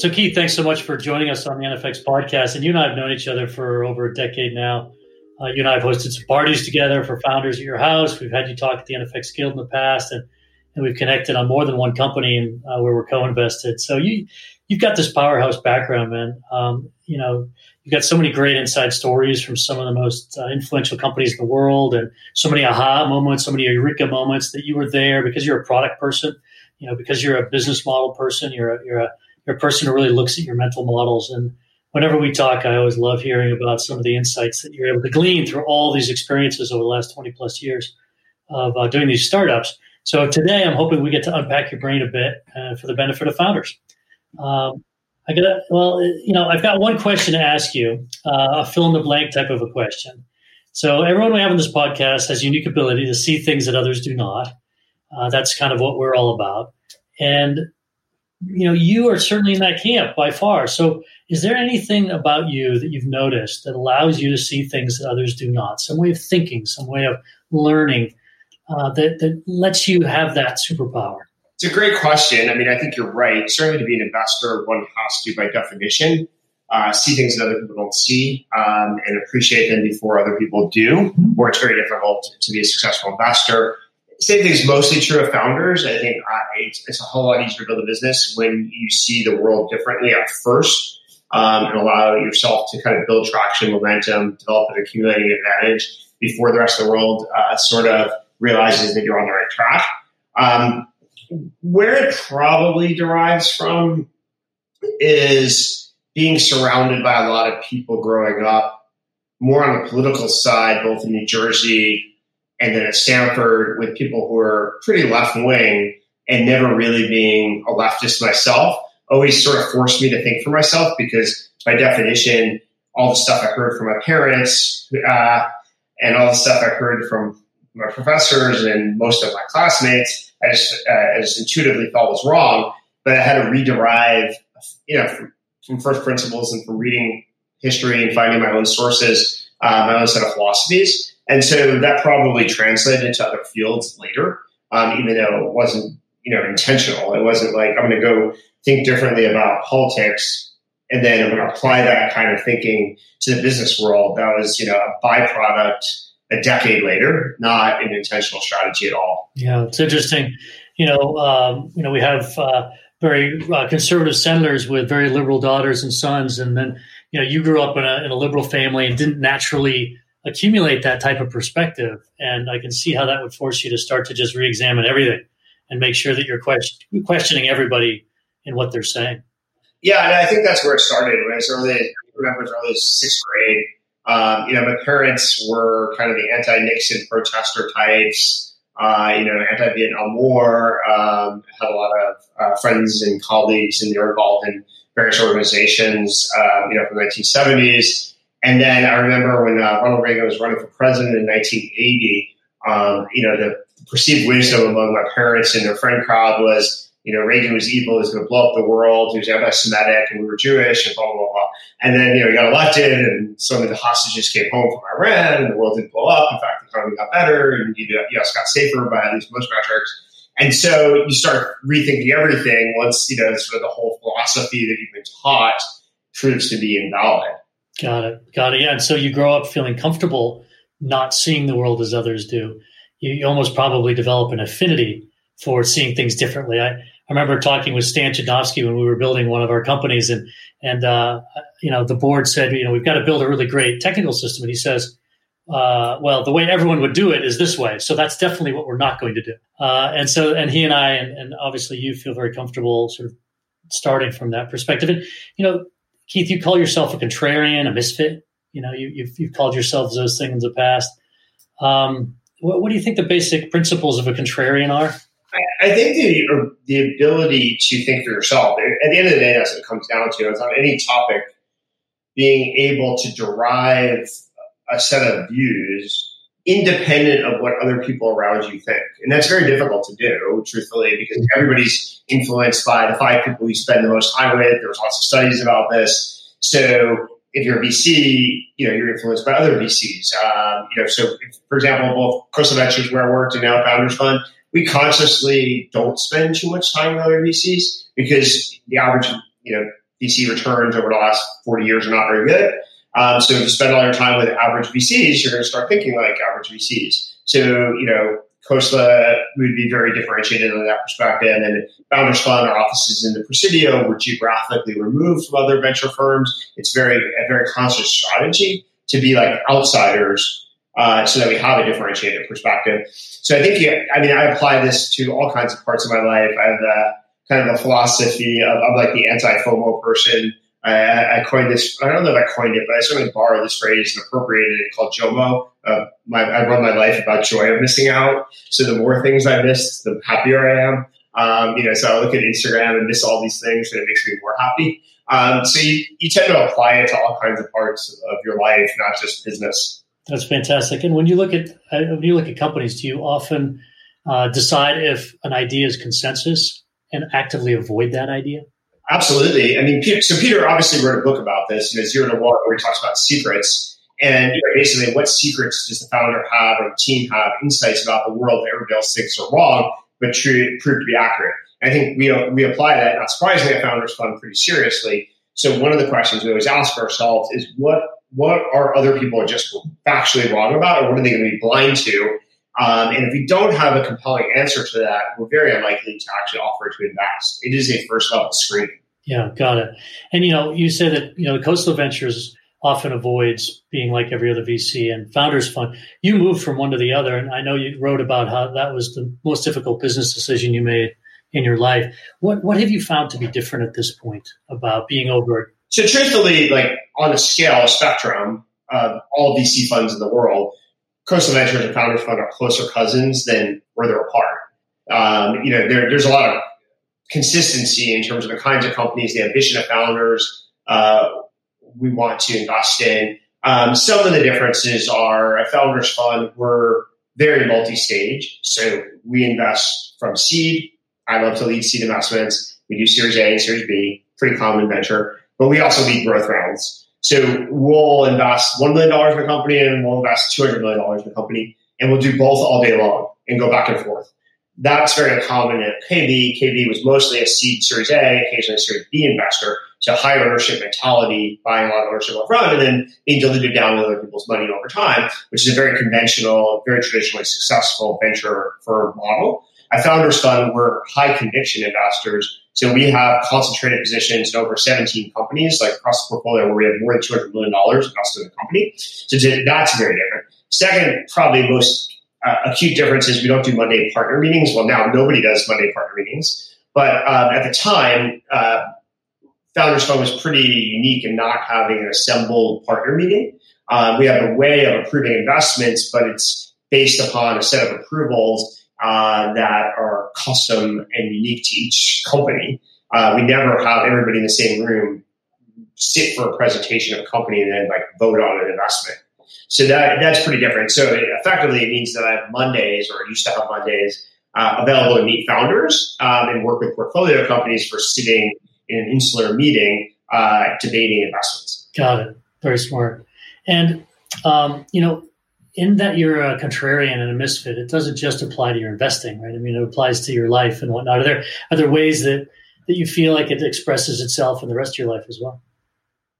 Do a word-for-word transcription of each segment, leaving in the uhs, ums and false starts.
So Keith, thanks so much for joining us on the N F X podcast. And you and I have known each other for over a decade now. Uh, you and I have hosted some parties together for founders at your house. We've had you talk at the N F X Guild in the past, and, and we've connected on more than one company and uh, where we're co-invested. So you, you've got this powerhouse background, man. Um, you know, you've got so many great inside stories from some of the most uh, influential companies in the world, and so many aha moments, so many eureka moments that you were there because you're a product person, you know, because you're a business model person, you're a, you're a, you're a person who really looks at your mental models. And whenever we talk, I always love hearing about some of the insights that you're able to glean through all these experiences over the last twenty plus years of uh, doing these startups. So today I'm hoping we get to unpack your brain a bit uh, for the benefit of founders. Um, I gotta, well, you know, I've got one question to ask you, uh, a fill in the blank type of a question. So everyone we have on this podcast has unique ability to see things that others do not. Uh, that's kind of what we're all about. And you know, you are certainly in that camp by far. So is there anything about you that you've noticed that allows you to see things that others do not? Some way of thinking, some way of learning uh, that, that lets you have that superpower? It's a great question. I mean, I think you're right. Certainly to be an investor, one has to, by definition, uh, see things that other people don't see um, and appreciate them before other people do, or it's very difficult to be a successful investor. Same thing's mostly true of founders. I think uh, it's, it's a whole lot easier to build a business when you see the world differently at first um, and allow yourself to kind of build traction, momentum, develop an accumulating advantage before the rest of the world uh, sort of realizes that you're on the right track. Um, where it probably derives from is being surrounded by a lot of people growing up, more on the political side, both in New Jersey and then at Stanford, with people who are pretty left-wing, and never really being a leftist myself, always sort of forced me to think for myself because, by definition, all the stuff I heard from my parents uh, and all the stuff I heard from my professors and most of my classmates, I just, uh, I just intuitively thought was wrong. But I had to rederive, you know, from, from first principles and from reading history and finding my own sources, uh, my own set of philosophies. And so that probably translated into other fields later, um, even though it wasn't, you know, intentional. It wasn't like I'm going to go think differently about politics and then I'm going to apply that kind of thinking to the business world. That was, you know, a byproduct a decade later, not an intentional strategy at all. Yeah, it's interesting. You know, um, you know, we have uh, very uh, conservative senators with very liberal daughters and sons, and then you know, you grew up in a, in a liberal family and didn't naturally accumulate that type of perspective. And I can see how that would force you to start to just re-examine everything and make sure that you're question- questioning everybody and what they're saying. Yeah, and I think that's where it started. When I was early, I remember it was early sixth grade. Um, you know, my parents were kind of the anti-Nixon protester types, uh, you know, anti-Vietnam War, um, had a lot of uh, friends and colleagues, and they were involved in various organizations, uh, you know, from the nineteen seventies. And then I remember when uh, Ronald Reagan was running for president in nineteen eighty, um, you know, the perceived wisdom among my parents and their friend crowd was, you know, Reagan was evil, he was going to blow up the world, he was anti-Semitic, and we were Jewish, and blah, blah, blah, blah. And then, you know, he got elected, and suddenly the hostages came home from Iran, and the world didn't blow up. In fact, the economy got better, and you know, U S got safer by at least most metrics. And so you start rethinking everything once, you know, sort of the whole philosophy that you've been taught proves to be invalid. Got it. Got it. Yeah. And so you grow up feeling comfortable not seeing the world as others do. You, you almost probably develop an affinity for seeing things differently. I, I remember talking with Stan Chudnovsky when we were building one of our companies, and, and uh, you know, the board said, you know, we've got to build a really great technical system. And he says, uh, well, the way everyone would do it is this way. So that's definitely what we're not going to do. Uh, and so, and he and I, and, and obviously you feel very comfortable sort of starting from that perspective. And, you know, Keith, you call yourself a contrarian, a misfit. You know, you, you've, you've called yourselves those things in the past. Um, what, what do you think the basic principles of a contrarian are? I, I think the the ability to think for yourself. At the end of the day, that's what it comes down to. It's on any topic, being able to derive a set of views independent of what other people around you think. And that's very difficult to do, truthfully, because everybody's influenced by the five people you spend the most time with. There's lots of studies about this. So if you're a V C, you know, you're influenced by other V Cs. Um, you know, so if, for example, both Coastal Ventures, where I worked, and now Founders Fund, we consciously don't spend too much time with other V Cs because the average, you know, V C returns over the last forty years are not very good. Um, so if you spend all your time with average V Cs, you're going to start thinking like average V Cs. So, you know, Khosla would be very differentiated in that perspective. And then Founders Fund, our offices in the Presidio, were geographically removed from other venture firms. It's very a very conscious strategy to be like outsiders uh, so that we have a differentiated perspective. So I think, you, I mean, I apply this to all kinds of parts of my life. I have a, kind of a philosophy of, I'm like the anti-FOMO person. I, I coined this, I don't know if I coined it, but I certainly borrowed this phrase and appropriated it, called Jomo. Uh, my, I run my life about joy of missing out. So the more things I miss, the happier I am. Um, you know, so I look at Instagram and miss all these things, and it makes me more happy. Um, so you, you tend to apply it to all kinds of parts of your life, not just business. That's fantastic. And when you look at when you look at companies, do you often uh, decide if an idea is consensus and actively avoid that idea? Absolutely. I mean, Peter, so Peter obviously wrote a book about this, you know, Zero to One, where he talks about secrets. And you know, basically, what secrets does the founder have or the team have, insights about the world that everybody else thinks are wrong, but true, proved to be accurate? And I think we we apply that, not surprisingly, at Founders Fund pretty seriously. So one of the questions we always ask ourselves is, what what are other people just factually wrong about, or what are they going to be blind to? Um, and if we don't have a compelling answer to that, we're very unlikely to actually offer to invest. It is a first level screening. Yeah, got it. And, you know, you said that, you know, the Coastal Ventures often avoids being like every other V C and Founders Fund. You moved from one to the other, and I know you wrote about how that was the most difficult business decision you made in your life. What what have you found to be different at this point about being over? So truthfully, like on a scale spectrum of all V C funds in the world, Coastal Ventures and Founders Fund are closer cousins than where they're apart. Um, you know, there, there's a lot of consistency in terms of the kinds of companies, the ambition of founders uh, we want to invest in. Um, some of the differences are at Founders Fund, we're very multi-stage. So we invest from seed. I love to lead seed investments. We do Series A and Series B, pretty common venture. But we also lead growth rounds. So we'll invest one million dollars in a company, and we'll invest two hundred million dollars in a company, and we'll do both all day long and go back and forth. That's very common at K V. K V was mostly a seed Series A, occasionally a Series B investor. So high ownership mentality, buying a lot of ownership up front, and then being diluted down with other people's money over time, which is a very conventional, very traditionally successful venture firm model. At Founders Fund, we're high conviction investors. So we have concentrated positions in over seventeen companies, like across the portfolio, where we have more than two hundred million dollars invested in the company. So that's very different. Second, probably most uh, acute difference is we don't do Monday partner meetings. Well, now nobody does Monday partner meetings. But um, at the time, uh, Founders Fund was pretty unique in not having an assembled partner meeting. Uh, we have a way of approving investments, but it's based upon a set of approvals Uh, that are custom and unique to each company. Uh, we never have everybody in the same room sit for a presentation of a company and then like vote on an investment. So that that's pretty different. So it, effectively, it means that I have Mondays, or I used to have Mondays, uh, available to meet founders um, and work with portfolio companies for sitting in an insular meeting uh, debating investments. Got it. Very smart. And, um, you know, in that you're a contrarian and a misfit, it doesn't just apply to your investing, right? I mean, it applies to your life and whatnot. Are there are there ways that, that you feel like it expresses itself in the rest of your life as well?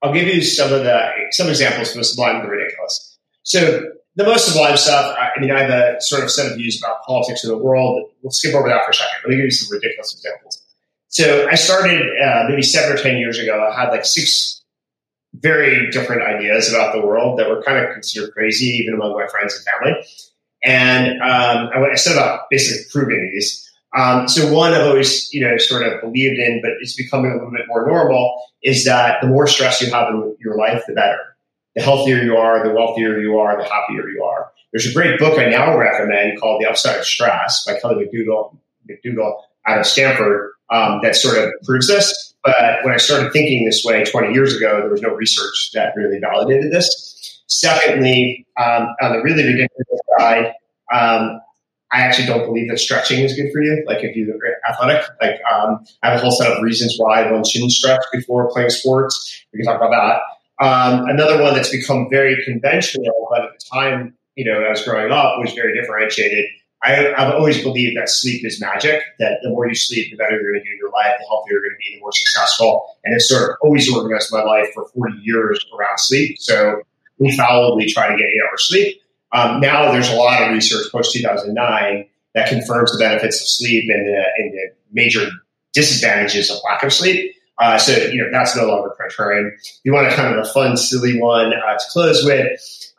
I'll give you some of the some examples from the sublime and the ridiculous. So the most sublime stuff, I mean, I have a sort of set of views about politics in the world. We'll skip over that for a second. Let me give you some ridiculous examples. So I started uh, maybe seven or ten years ago. I had like six very different ideas about the world that were kind of considered crazy, even among my friends and family. And um, I, I set about basically proving these. Um, so one I've always, you know, sort of believed in, but it's becoming a little bit more normal, is that the more stress you have in your life, the better. The healthier you are, the wealthier you are, the happier you are. There's a great book I now recommend called The Upside of Stress by Kelly McDougall, McDougall out of Stanford um, that sort of proves this. But when I started thinking this way twenty years ago, there was no research that really validated this. Secondly, um, on the really ridiculous side, um, I actually don't believe that stretching is good for you. Like if you're athletic, like um, I have a whole set of reasons why one shouldn't stretch before playing sports. We can talk about that. Um, another one that's become very conventional, but at the time, you know, when I was growing up, was very differentiated, I, I've always believed that sleep is magic, that the more you sleep, the better you're going to do in your life, the healthier you're going to be, the more successful. And it's sort of always organized my life for forty years around sleep. So we solidly try to get eight hours sleep. Um, now there's a lot of research post two thousand nine that confirms the benefits of sleep and the, and the major disadvantages of lack of sleep. Uh, so, you know, that's no longer contrarian. If you want a kind of a fun, silly one uh, to close with,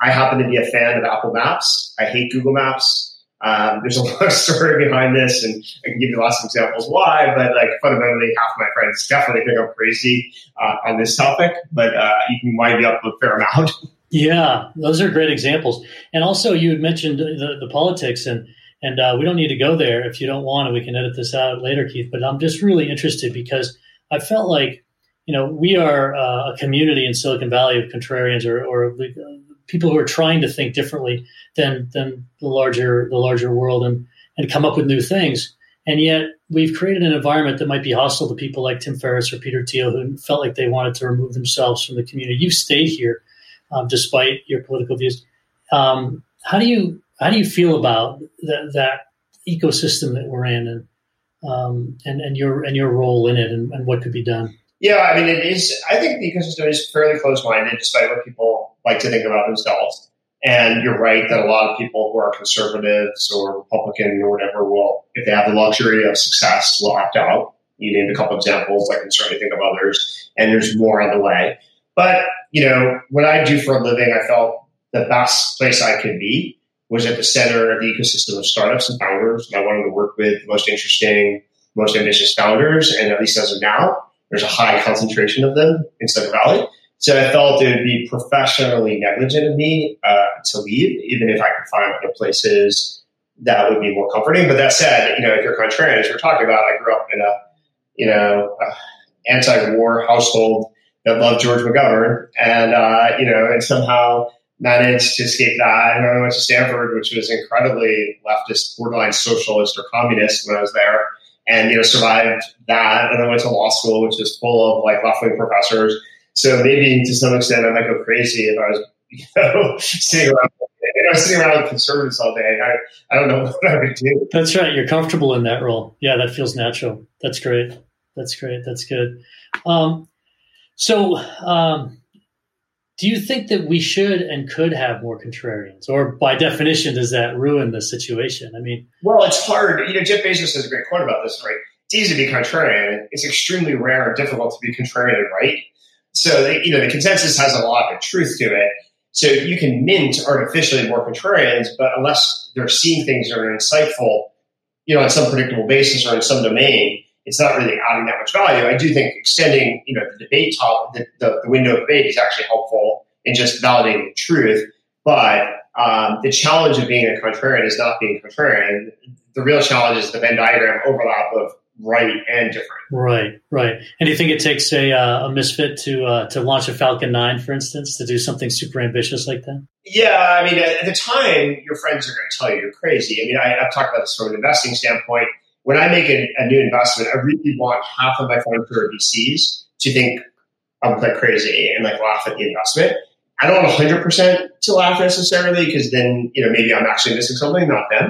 I happen to be a fan of Apple Maps. I hate Google Maps. Um, there's a lot of story behind this, and I can give you lots of examples why, but like fundamentally half my friends definitely think I'm crazy uh, on this topic, but uh, you can wind me up a fair amount. Yeah, those are great examples. And also you had mentioned the, the politics, and and uh, we don't need to go there if you don't want, and we can edit this out later, Keith, but I'm just really interested because I felt like, you know, we are uh, a community in Silicon Valley of contrarians or, or people who are trying to think differently than than the larger the larger world and, and come up with new things. And yet we've created an environment that might be hostile to people like Tim Ferriss or Peter Thiel, who felt like they wanted to remove themselves from the community. You've stayed here um, despite your political views. Um, how do you how do you feel about th- that ecosystem that we're in, and um, and, and your and your role in it, and, and what could be done? Yeah, I mean, it is. I think the ecosystem is fairly closed-minded, despite what people like to think about themselves. And you're right that a lot of people who are conservatives or Republican or whatever will, if they have the luxury of success, will opt out. You named a couple examples. I can certainly think of others, and there's more on the way. But you know, what I do for a living, I felt the best place I could be was at the center of the ecosystem of startups and founders. And I wanted to work with the most interesting, most ambitious founders, and at least as of now, there's a high concentration of them in Silicon Valley. So I felt it would be professionally negligent of me uh, to leave, even if I could find other places that would be more comforting. But that said, you know, if you're contrarian, as we're talking about, I grew up in a, you know, uh, anti-war household that loved George McGovern, and uh, you know, and somehow managed to escape that. And I went to Stanford, which was incredibly leftist, borderline socialist or communist when I was there. And, you know, survived that. And I went to law school, which is full of like left-wing professors. So maybe to some extent I might go crazy if I was, you know, sitting around, you know, sitting around with conservatives all day. I, I don't know what I would do. That's right. You're comfortable in that role. Yeah, that feels natural. That's great. That's great. That's good. Um, so um, do you think that we should and could have more contrarians? Or by definition, does that ruin the situation? I mean, well, it's hard. You know, Jeff Bezos has a great quote about this, right? It's easy to be contrarian. It's extremely rare and difficult to be contrarian and right. So, the, you know, the consensus has a lot of truth to it. So you can mint artificially more contrarians, but unless they're seeing things that are insightful, you know, on some predictable basis or in some domain, it's not really adding that much value. I do think extending, you know, the debate top, the, the, the window of debate is actually helpful in just validating the truth. But um, the challenge of being a contrarian is not being contrarian. The real challenge is the Venn diagram overlap of right and different. Right, right. And do you think it takes a, uh, a misfit to uh, to launch a Falcon nine, for instance, to do something super ambitious like that? Yeah, I mean, at the time, your friends are going to tell you you're crazy. I mean, I, I've talked about this from an investing standpoint. When I make a, a new investment, I really want half of my friends who are V Cs to think I'm like crazy and like laugh at the investment. I don't want one hundred percent to laugh necessarily because then, you know, maybe I'm actually missing something, not them.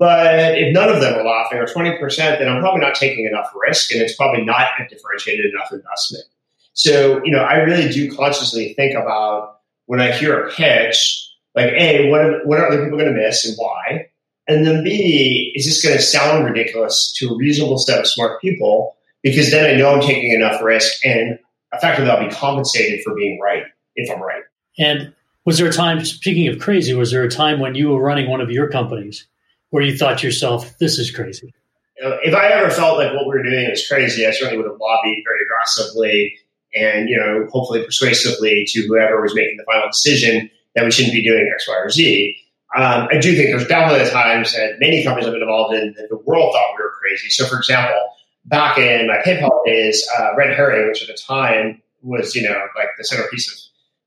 But if none of them are laughing or twenty percent, then I'm probably not taking enough risk and it's probably not a differentiated enough investment. So, you know, I really do consciously think about when I hear a pitch, like, A, what, what are other people going to miss and why? And then B, is this going to sound ridiculous to a reasonable set of smart people? Because then I know I'm taking enough risk and effectively I'll be compensated for being right if I'm right. And was there a time, speaking of crazy, was there a time when you were running one of your companies where you thought to yourself, this is crazy? If I ever felt like what we were doing was crazy, I certainly would have lobbied very aggressively and, you know, hopefully persuasively to whoever was making the final decision that we shouldn't be doing X, Y, or Z. Um, I do think there's definitely times that many companies I've been involved in that the world thought we were crazy. So, for example, back in my PayPal days, uh, Red Herring, which at the time was, you know, like the centerpiece of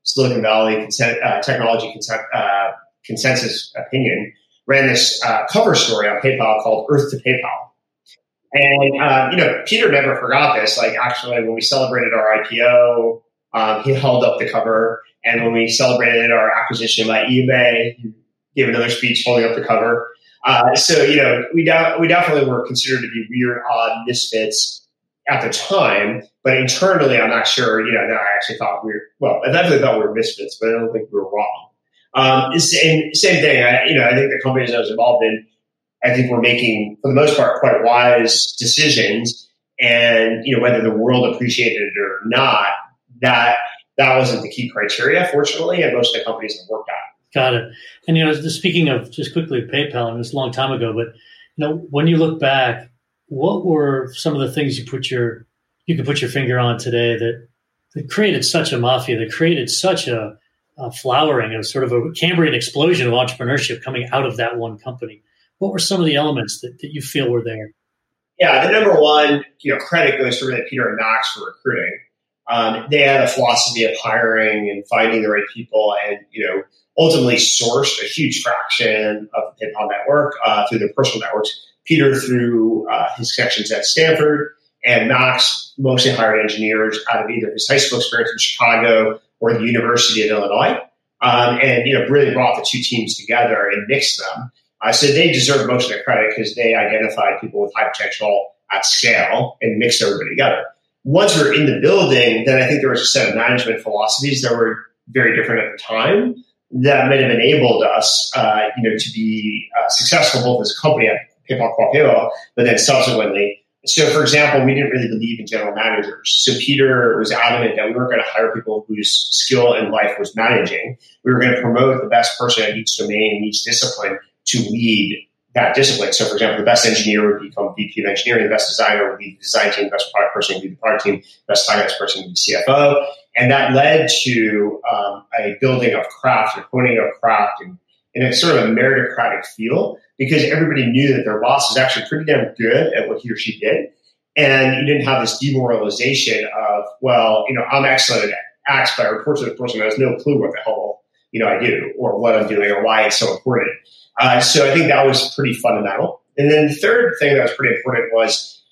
Silicon Valley consent, uh, technology consent, uh, consensus opinion, ran this uh, cover story on PayPal called Earth to PayPal. And, uh, you know, Peter never forgot this. Like, actually, when we celebrated our I P O, um, he held up the cover. And when we celebrated our acquisition by eBay, he gave another speech holding up the cover. Uh, so, you know, we, de- we definitely were considered to be weird, odd misfits at the time. But internally, I'm not sure, you know, that I actually thought we were, well, I definitely thought we were misfits, but I don't think we were wrong. Um, same, same thing. I, you know, I think the companies I was involved in, I think we're making, for the most part, quite wise decisions. And, you know, whether the world appreciated it or not, that that wasn't the key criteria, fortunately, and most of the companies have worked out. Got it. And, you know, speaking of just quickly PayPal, and it was a long time ago, but, you know, when you look back, what were some of the things you put your, you could put your finger on today that, that created such a mafia, that created such a, a flowering of sort of a Cambrian explosion of entrepreneurship coming out of that one company? What were some of the elements that, that you feel were there? Yeah, the number one, you know, credit goes to really Peter and Knox for recruiting. Um, they had a philosophy of hiring and finding the right people, and, you know, ultimately sourced a huge fraction of the PayPal network uh, through their personal networks. Peter through uh, his connections at Stanford, and Knox mostly hired engineers out of either his high school experience in Chicago or the University of Illinois, um, and, you know, really brought the two teams together and mixed them. Uh, so they deserve most of the credit because they identified people with high potential at scale and mixed everybody together. Once we're in the building, then I think there was a set of management philosophies that were very different at the time that might have enabled us, uh, you know, to be uh, successful both as a company at PayPal, PayPal, but then subsequently. So, for example, we didn't really believe in general managers. So Peter was adamant that we weren't going to hire people whose skill in life was managing. We were going to promote the best person at each domain and each discipline to lead that discipline. So, for example, the best engineer would become V P of engineering, the best designer would lead the design team, the best product person would lead the product team, the best finance person would be C F O. And that led to um, a building of craft, a honing of craft, and, and it's sort of a meritocratic feel because everybody knew that their boss was actually pretty damn good at what he or she did. And you didn't have this demoralization of, well, you know, I'm excellent at X, but I report to the person that has no clue what the hell, you know, I do or what I'm doing or why it's so important. Uh, so I think that was pretty fundamental. And then the third thing that was pretty important was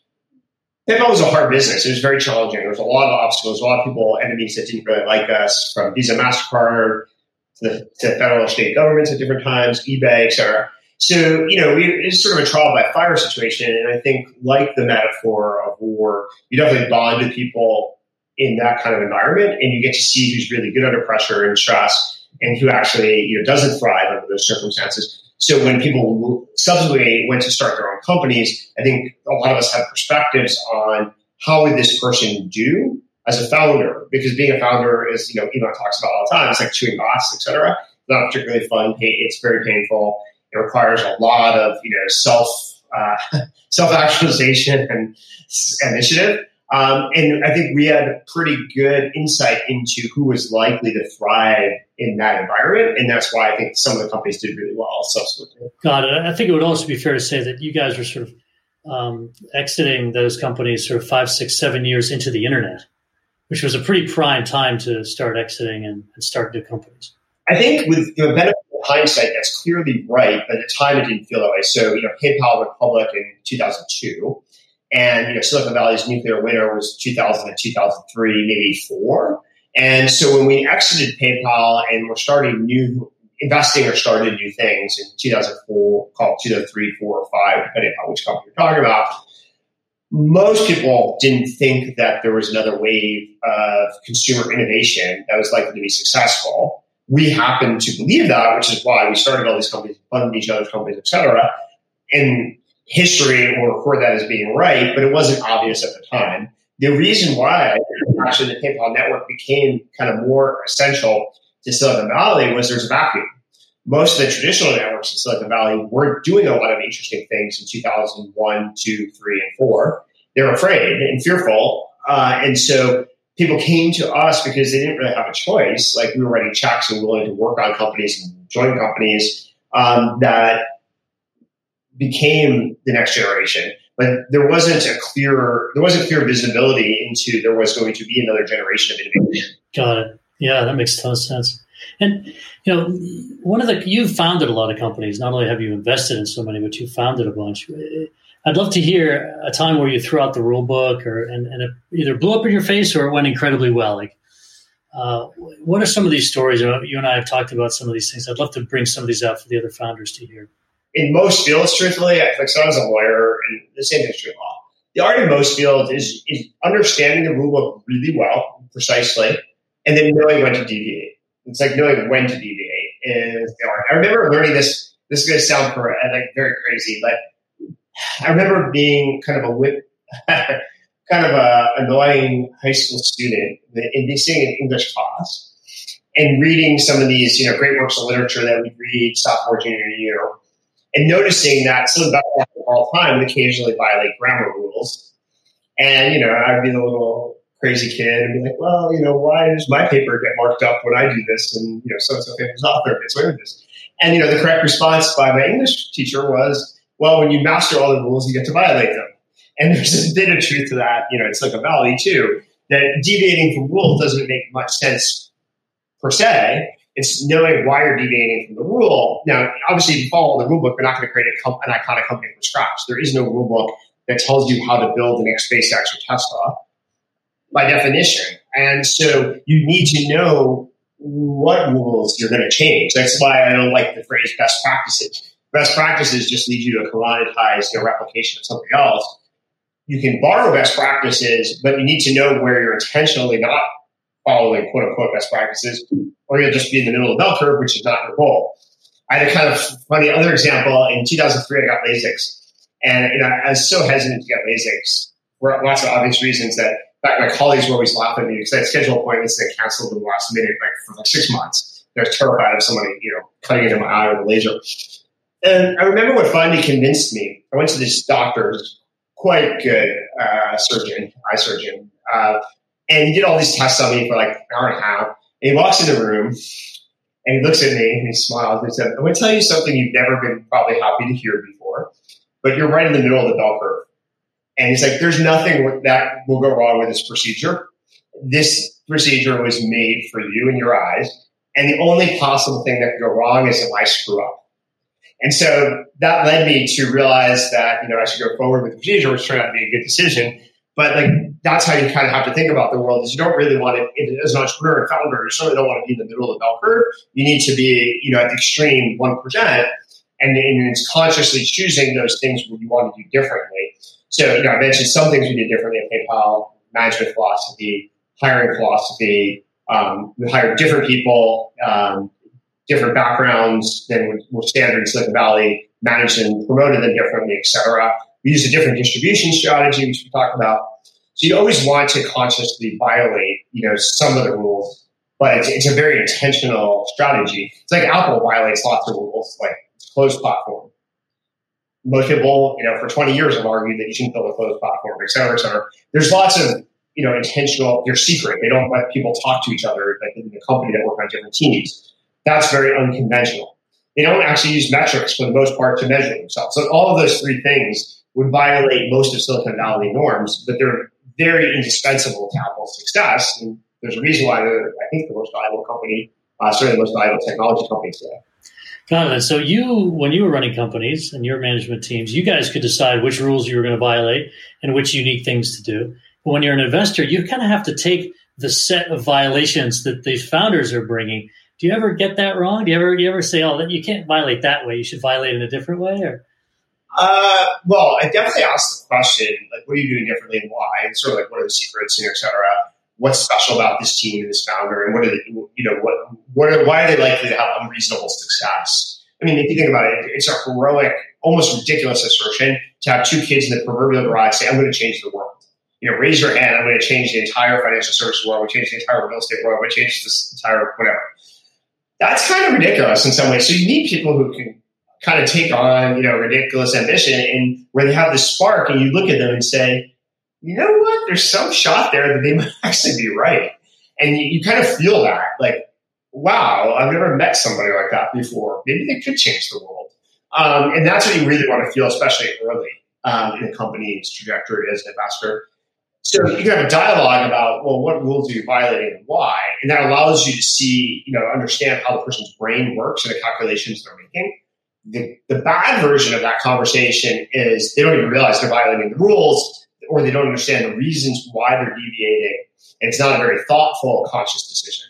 PayPal was a hard business. It was very challenging. There was a lot of obstacles, a lot of people, enemies that didn't really like us, from Visa, MasterCard, to, the, to federal and state governments at different times, eBay, et cetera. So, you know, we, it's sort of a trial by fire situation. And I think, like the metaphor of war, you definitely bond with people in that kind of environment, and you get to see who's really good under pressure and stress and who actually, you know, doesn't thrive under those circumstances. So when people subsequently went to start their own companies, I think a lot of us have perspectives on how would this person do as a founder? Because being a founder is, you know, Elon talks about all the time. It's like chewing glass, et cetera. It's not particularly fun. It's very painful. It requires a lot of, you know, self, uh, self-actualization and initiative. Um, and I think we had pretty good insight into who was likely to thrive in that environment. And that's why I think some of the companies did really well subsequently. Got it. I think it would also be fair to say that you guys were sort of um, exiting those companies sort of five, six, seven years into the internet, which was a pretty prime time to start exiting and, and start new companies. I think with the benefit of hindsight, that's clearly right. But at the time, it didn't feel that way. So, you know, PayPal went public in two thousand two. And, you know, Silicon Valley's nuclear winter was two thousand and two thousand three, maybe four. And so when we exited PayPal and we're starting new investing or started new things in two thousand four, called two thousand three, four, or five, depending on which company you're talking about, most people didn't think that there was another wave of consumer innovation that was likely to be successful. We happened to believe that, which is why we started all these companies, funded each other's companies, et cetera. And history will record that as being right, but it wasn't obvious at the time. The reason why actually the PayPal network became kind of more essential to Silicon Valley was there's a vacuum. Most of the traditional networks in Silicon Valley weren't doing a lot of interesting things in two thousand one, two, three, and four. They're afraid and fearful. Uh, and so people came to us because they didn't really have a choice. Like, we were writing checks and willing to work on companies and join companies um, that became the next generation, but there wasn't a clear, there wasn't clear visibility into there was going to be another generation of innovation. Got it. Yeah, that makes a ton of sense. And, you know, one of the, you've founded a lot of companies. Not only have you invested in so many, but you founded a bunch. I'd love to hear a time where you threw out the rule book, or, and, and it either blew up in your face or it went incredibly well. Like, uh, what are some of these stories? You and I have talked about some of these things. I'd love to bring some of these out for the other founders to hear. in most fields, truthfully, like, so I was a lawyer, and the same thing's true in law. The art in most fields is, is understanding the rule book really well, precisely, and then knowing when to deviate. It's like knowing when to deviate is the art. I remember learning this. This is going to sound for, like very crazy, but I remember being kind of a whip, kind of a annoying high school student in sitting in English class and reading some of these, you know, great works of literature that we read sophomore, junior year, and noticing that some of us all the time occasionally violate grammar rules. And, you know, I'd be the little crazy kid and be like, well, you know, why does my paper get marked up when I do this? And, you know, so-and-so paper's author gets away with this. And, you know, the correct response by my English teacher was, well, when you master all the rules, you get to violate them. And there's a bit of truth to that, you know, in Silicon Valley too, that deviating from rules doesn't make much sense per se. It's knowing why you're deviating from the rule. Now, obviously, if you follow the rule book, you're not going to create a comp- an iconic company from scratch. There is no rule book that tells you how to build the next SpaceX or Tesla, by definition. And so you need to know what rules you're going to change. That's why I don't like the phrase best practices. Best practices just leads you to a commoditized, you know, replication of something else. You can borrow best practices, but you need to know where you're intentionally not following quote-unquote best practices, or you'll just be in the middle of the bell curve, which is not your goal. I had a kind of funny other example. In two thousand three, I got LASIK. And you know, I was so hesitant to get LASIK for lots of obvious reasons that in fact, my colleagues were always laughing at me because I had scheduled appointments that canceled in the last minute like for like six months. They're terrified of somebody, you know, cutting into my eye with a laser. And I remember what finally convinced me. I went to this doctor, quite good uh, surgeon, eye surgeon, uh, and he did all these tests on me for like an hour and a half. And he walks in the room and he looks at me and he smiles and he said, "I'm going to tell you something you've never been probably happy to hear before, but you're right in the middle of the bell curve." And he's like, "There's nothing that will go wrong with this procedure. This procedure was made for you and your eyes. And the only possible thing that could go wrong is if I screw up." And so that led me to realize that, you know, I should go forward with the procedure, which turned out to be a good decision. But like, that's how you kind of have to think about the world is you don't really want to, as an entrepreneur and founder, you certainly don't want to be in the middle of the bell curve. You need to be, you know, at the extreme one percent. And, and it's consciously choosing those things where you want to do differently. So, you know, I mentioned some things we did differently at PayPal, management philosophy, hiring philosophy. Um, we hired different people, um, different backgrounds than were standard in Silicon Valley, managed and promoted them differently, et cetera. We used a different distribution strategy, which we talked about. So you always want to consciously violate, you know, some of the rules, but it's, it's a very intentional strategy. It's like Apple violates lots of rules, like it's a closed platform. Most people, you know, for twenty years have argued that you shouldn't build a closed platform, et cetera, et cetera. There's lots of, you know, intentional, they're secret. They don't let people talk to each other, like in the company that work on different teams. That's very unconventional. They don't actually use metrics for the most part to measure themselves. So all of those three things would violate most of Silicon Valley norms, but they're very indispensable to Apple's success. And there's a reason why they're, I think, the most valuable company, uh, certainly the most valuable technology company today. Got it. So you, when you were running companies and your management teams, you guys could decide which rules you were going to violate and which unique things to do. But when you're an investor, you kind of have to take the set of violations that these founders are bringing. Do you ever get that wrong? Do you ever, do you ever say, "Oh, you can't violate that way. You should violate in a different way"? Or uh, well, I definitely asked the question, like, "What are you doing differently and why?" And sort of like, "What are the secrets?" and et cetera. What's special about this team and this founder, and what are they, you know, what, what are, why are they likely to have unreasonable success? I mean, if you think about it, it's a heroic, almost ridiculous assertion to have two kids in the proverbial garage say, "I'm going to change the world." You know, raise your hand. "I'm going to change the entire financial services world. I'm going to change the entire real estate world. I'm going to change this entire whatever." That's kind of ridiculous in some ways. So you need people who can kind of take on, you know, ridiculous ambition, and where they have this spark, and you look at them and say, "You know what? There's some shot there that they might actually be right." And you, you kind of feel that, like, wow, I've never met somebody like that before. Maybe they could change the world. Um, and that's what you really want to feel, especially early um, in a company's trajectory as an investor. So you can have a dialogue about, well, what rules are you violating and why? And that allows you to see, you know, understand how the person's brain works and the calculations they're making. The, the bad version of that conversation is they don't even realize they're violating the rules, or they don't understand the reasons why they're deviating. And it's not a very thoughtful, conscious decision.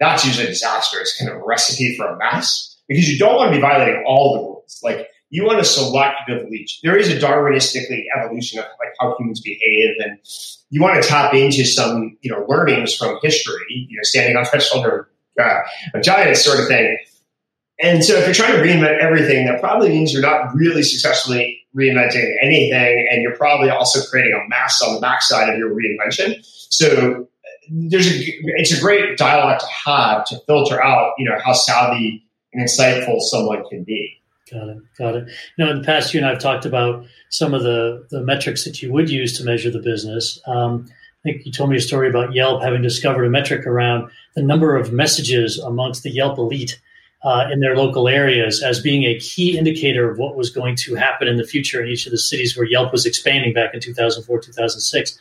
That's usually a disaster. It's kind of a recipe for a mess, because you don't want to be violating all the rules. Like, you want to selectively leech. There is a Darwinistically evolution of like how humans behave, and you want to tap into some, you know, learnings from history, you know, standing on the shoulder uh, of giants sort of thing. And so if you're trying to reinvent everything, that probably means you're not really successfully reinventing anything, and you're probably also creating a mass on the backside of your reinvention. So there's a, it's a great dialogue to have to filter out, you know, how savvy and insightful someone can be. Got it. Got it. Now, in the past, you and I have talked about some of the, the metrics that you would use to measure the business. Um, I think you told me a story about Yelp having discovered a metric around the number of messages amongst the Yelp elite Uh, in their local areas as being a key indicator of what was going to happen in the future in each of the cities where Yelp was expanding back in two thousand four, two thousand six.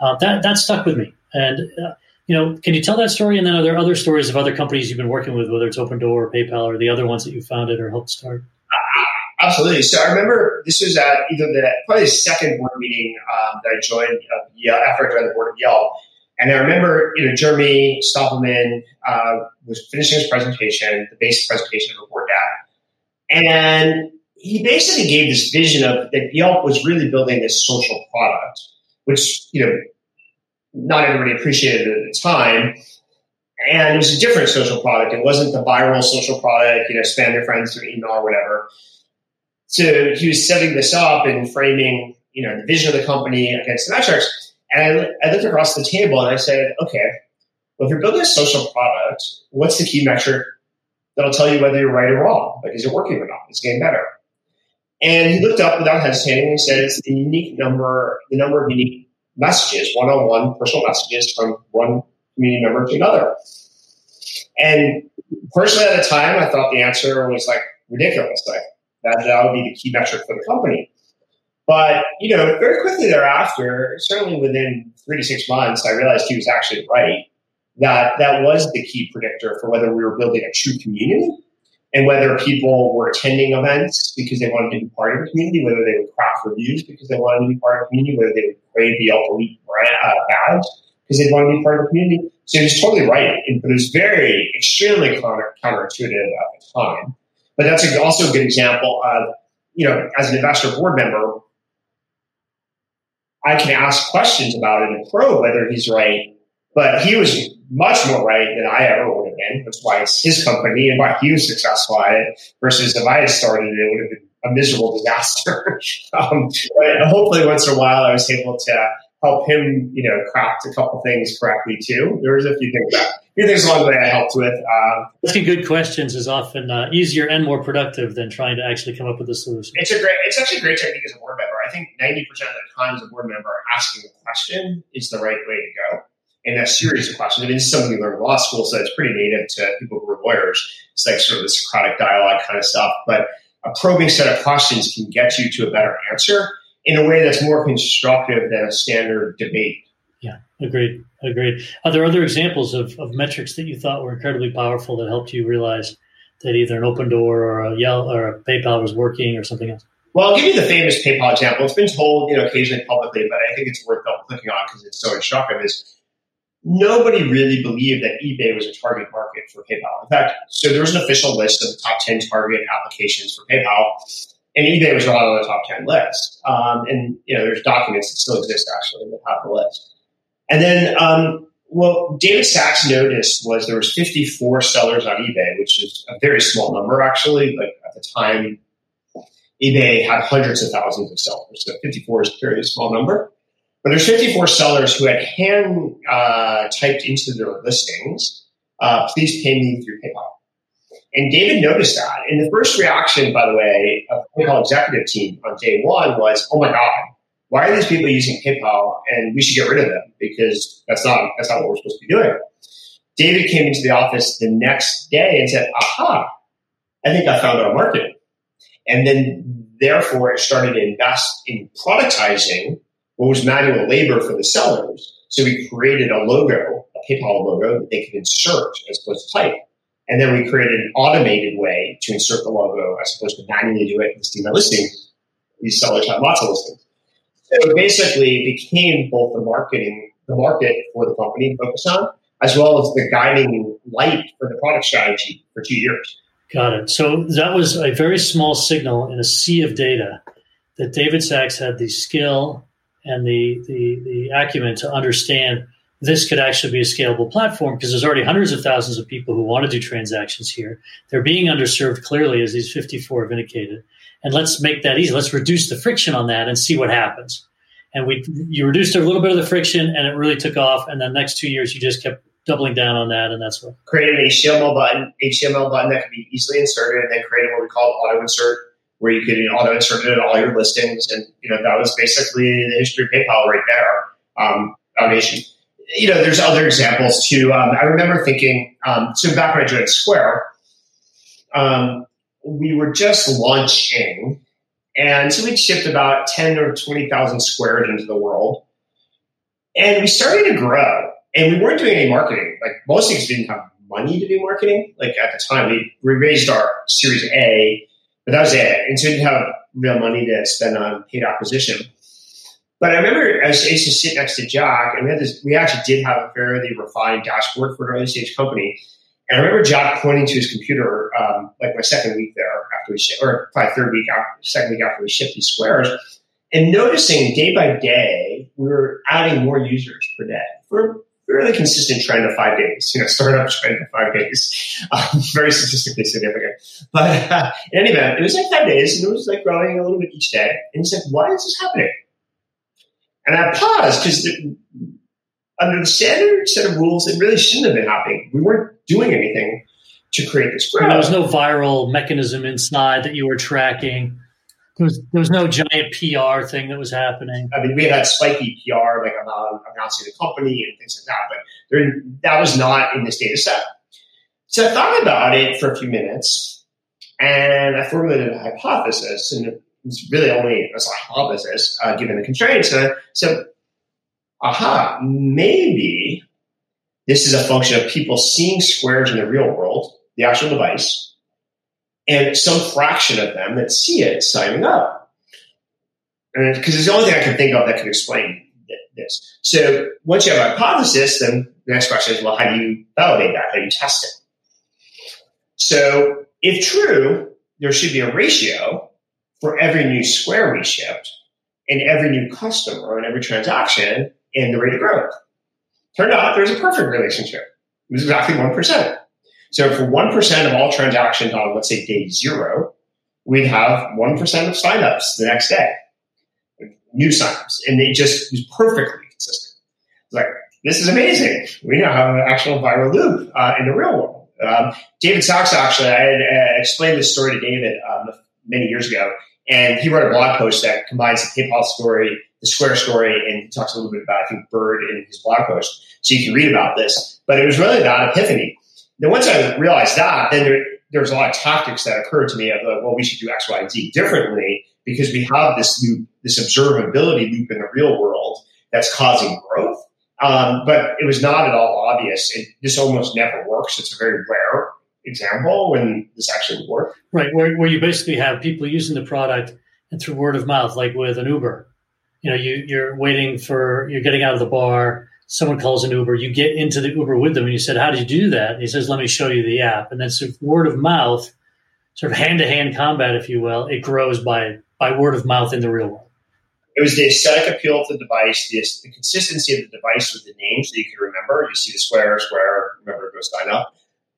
Uh, that that stuck with me. And, uh, you know, can you tell that story? And then are there other stories of other companies you've been working with, whether it's Open Door or PayPal or the other ones that you founded or helped start? Uh, absolutely. So I remember this was at either the probably the second board meeting um, that I joined uh, Yelp, after I joined the board of Yelp. And I remember, you know, Jeremy Stoppelman uh, was finishing his presentation, the basic presentation of Report Data. And he basically gave this vision of that Yelp was really building this social product, which, you know, not everybody appreciated at the time. And it was a different social product. It wasn't the viral social product, you know, spam your friends through email or whatever. So he was setting this up and framing, you know, the vision of the company against the metrics. And I looked across the table and I said, okay, well, if you're building a social product, what's the key metric that'll tell you whether you're right or wrong? Like, is it working or not? Is it getting better? And he looked up without hesitating and he said, it's the unique number, the number of unique messages, one-on-one personal messages from one community member to another. And personally at the time, I thought the answer was like ridiculous. Like that, that would be the key metric for the company. But, you know, very quickly thereafter, certainly within three to six months, I realized he was actually right, that that was the key predictor for whether we were building a true community and whether people were attending events because they wanted to be part of the community, whether they would craft reviews because they wanted to be part of the community, whether they would create the Yelp Elite badge because they wanted to be part of the community. So he was totally right, but it was very, extremely counter, counterintuitive at the time. But that's also a good example of, you know, as an investor board member, I can ask questions about it and probe whether he's right, but he was much more right than I ever would have been, which is why it's his company and why he was successful at it, versus if I had started it, it would have been a miserable disaster. um, but hopefully once in a while I was able to help him, you know, craft a couple things correctly too. There was a few things that, a few things along the way I helped with. Um, Asking good questions is often uh, easier and more productive than trying to actually come up with a solution. It's a great, it's actually a great technique as a board member. I think ninety percent of the time as a board member, asking a question is the right way to go. And that series of questions, I mean, it's something you learn in law school, so it's pretty native to people who are lawyers. It's like sort of the Socratic dialogue kind of stuff. But a probing set of questions can get you to a better answer in a way that's more constructive than a standard debate. Yeah, agreed, agreed. Are there other examples of, of metrics that you thought were incredibly powerful that helped you realize that either an Open Door or a Yelp or a PayPal was working or something else? Well, I'll give you the famous PayPal example. It's been told, you know, occasionally publicly, but I think it's worth double-clicking on because it's so instructive. Is nobody really believed that eBay was a target market for PayPal. In fact, so there was an official list of the top ten target applications for PayPal, and eBay was not on the top ten list. Um, and, you know, there's documents that still exist, actually, that have the list. And then um, what David Sachs noticed was there was fifty-four sellers on eBay, which is a very small number, actually. Like, at the time, eBay had hundreds of thousands of sellers, so fifty-four is a very small number. But there's fifty-four sellers who had hand uh, typed into their listings, uh, please pay me through PayPal. And David noticed that. And the first reaction, by the way, of the PayPal executive team on day one was, oh my God, why are these people using PayPal? And we should get rid of them because that's not that's not what we're supposed to be doing. David came into the office the next day and said, aha, I think I found our market. And then, therefore, it started to invest in productizing what was manual labor for the sellers. So we created a logo, a PayPal logo that they could insert as opposed to type. And then we created an automated way to insert the logo as opposed to manually do it and see my listing. These sellers have lots of listings. So basically, it became both the marketing, the market for the company to focus on, as well as the guiding light for the product strategy for two years. Got it. So that was a very small signal in a sea of data that David Sachs had the skill and the the, the acumen to understand this could actually be a scalable platform, because there's already hundreds of thousands of people who want to do transactions here. They're being underserved clearly, as these fifty-four have indicated. And let's make that easy. Let's reduce the friction on that and see what happens. And we you reduced a little bit of the friction, and it really took off. And the next two years, you just kept doubling down on that, and that's what created an H T M L button, H T M L button that could be easily inserted, and then created what we call auto insert, where you could auto insert it in all your listings, and you know that was basically the history of PayPal right there. Um, foundation. You know, there's other examples too. Um, I remember thinking um, so back when I joined Square, um, we were just launching, and so we shipped about ten or twenty thousand squares into the world, and we started to grow. And we weren't doing any marketing. Like, most things didn't have money to do marketing. Like, at the time, we, we raised our Series A, but that was it. And so we didn't have real money to spend on paid acquisition. But I remember I used to sit next to Jack, and we had this. We actually did have a fairly refined dashboard for an early stage company. And I remember Jack pointing to his computer, um, like my second week there after we shipped, or probably third week after, second week after we shipped these squares, and noticing day by day we were adding more users per day. For really consistent trend of five days, you know, startup trend of five days, um, very statistically significant. But uh, in any event, it was like five days, and it was like growing a little bit each day. And he's like, "Why is this happening?" And I paused, because under the standard set of rules, it really shouldn't have been happening. We weren't doing anything to create this growth. There was no viral mechanism inside that you were tracking. There was, there was no giant P R thing that was happening. I mean, we had that spiky P R, like about announcing the company and things like that, but there, that was not in this data set. So I thought about it for a few minutes, and I formulated a hypothesis, and it's really only a hypothesis uh, given the constraints. So, so, aha, maybe this is a function of people seeing squares in the real world, the actual device, and some fraction of them that see it signing up. And because it's the only thing I can think of that can explain this. So once you have a hypothesis, then the next question is, well, how do you validate that? How do you test it? So if true, there should be a ratio for every new square we shipped and every new customer and every transaction and the rate of growth. Turned out there's a perfect relationship. It was exactly one percent. So for one percent of all transactions on, let's say, day zero, we'd have one percent of signups the next day, new signups. And it just was perfectly consistent. It's like, this is amazing. We now have an actual viral loop uh, in the real world. Um, David Sachs, actually, I had uh, explained this story to David um, many years ago, and he wrote a blog post that combines the PayPal story, the Square story, and he talks a little bit about, I think, Bird in his blog post. So you can read about this. But it was really that epiphany. Then once I realized that, then there, there was a lot of tactics that occurred to me of, like, well, we should do X, Y, and Z differently because we have this loop, this observability loop in the real world that's causing growth. Um, but it was not at all obvious. It, this almost never works. It's a very rare example when this actually works. Right, where, where you basically have people using the product and through word of mouth, like with an Uber. You know, you, you're waiting for, you're getting out of the bar. Someone calls an Uber, you get into the Uber with them, and you said, how did you do that? And he says, let me show you the app. And then sort of word of mouth, sort of hand-to-hand combat, if you will, it grows by by word of mouth in the real world. It was the aesthetic appeal of the device, the, the consistency of the device with the names that you could remember. You see the square, square, remember, go sign up.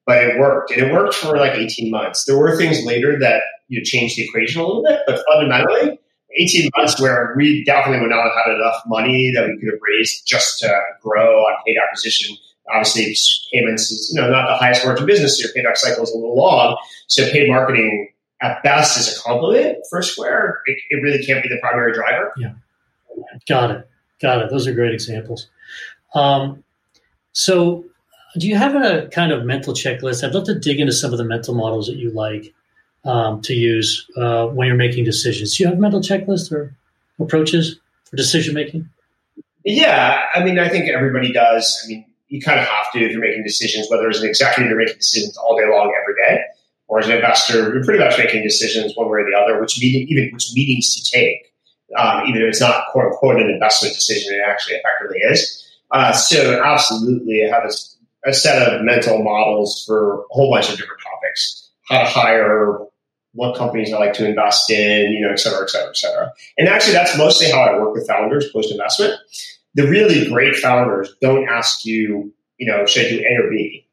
But it worked, and it worked for like eighteen months. There were things later that you know, changed the equation a little bit, but fundamentally, eighteen months where we definitely would not have had enough money that we could have raised just to grow on paid acquisition. Obviously, payments is you know not the highest margin business, so your payback cycle is a little long. So paid marketing at best is a complement for Square. It, it really can't be the primary driver. Yeah, got it, got it. Those are great examples. Um, so do you have a kind of mental checklist? I'd love to dig into some of the mental models that you like. Um, to use uh, when you're making decisions. Do you have a mental checklist or approaches for decision-making? Yeah. I mean, I think everybody does. I mean, you kind of have to if you're making decisions, whether as an executive you're making decisions all day long every day, or as an investor, you're pretty much making decisions one way or the other, which meeting, even which meetings to take, um, even if it's not, quote-unquote, an investment decision, it actually effectively is. Uh, so absolutely, I have a, a set of mental models for a whole bunch of different topics. how to hire, what companies I like to invest in, you know, et cetera, et cetera, et cetera. And actually, that's mostly how I work with founders post-investment. The really great founders don't ask you, you know, should I do A or B?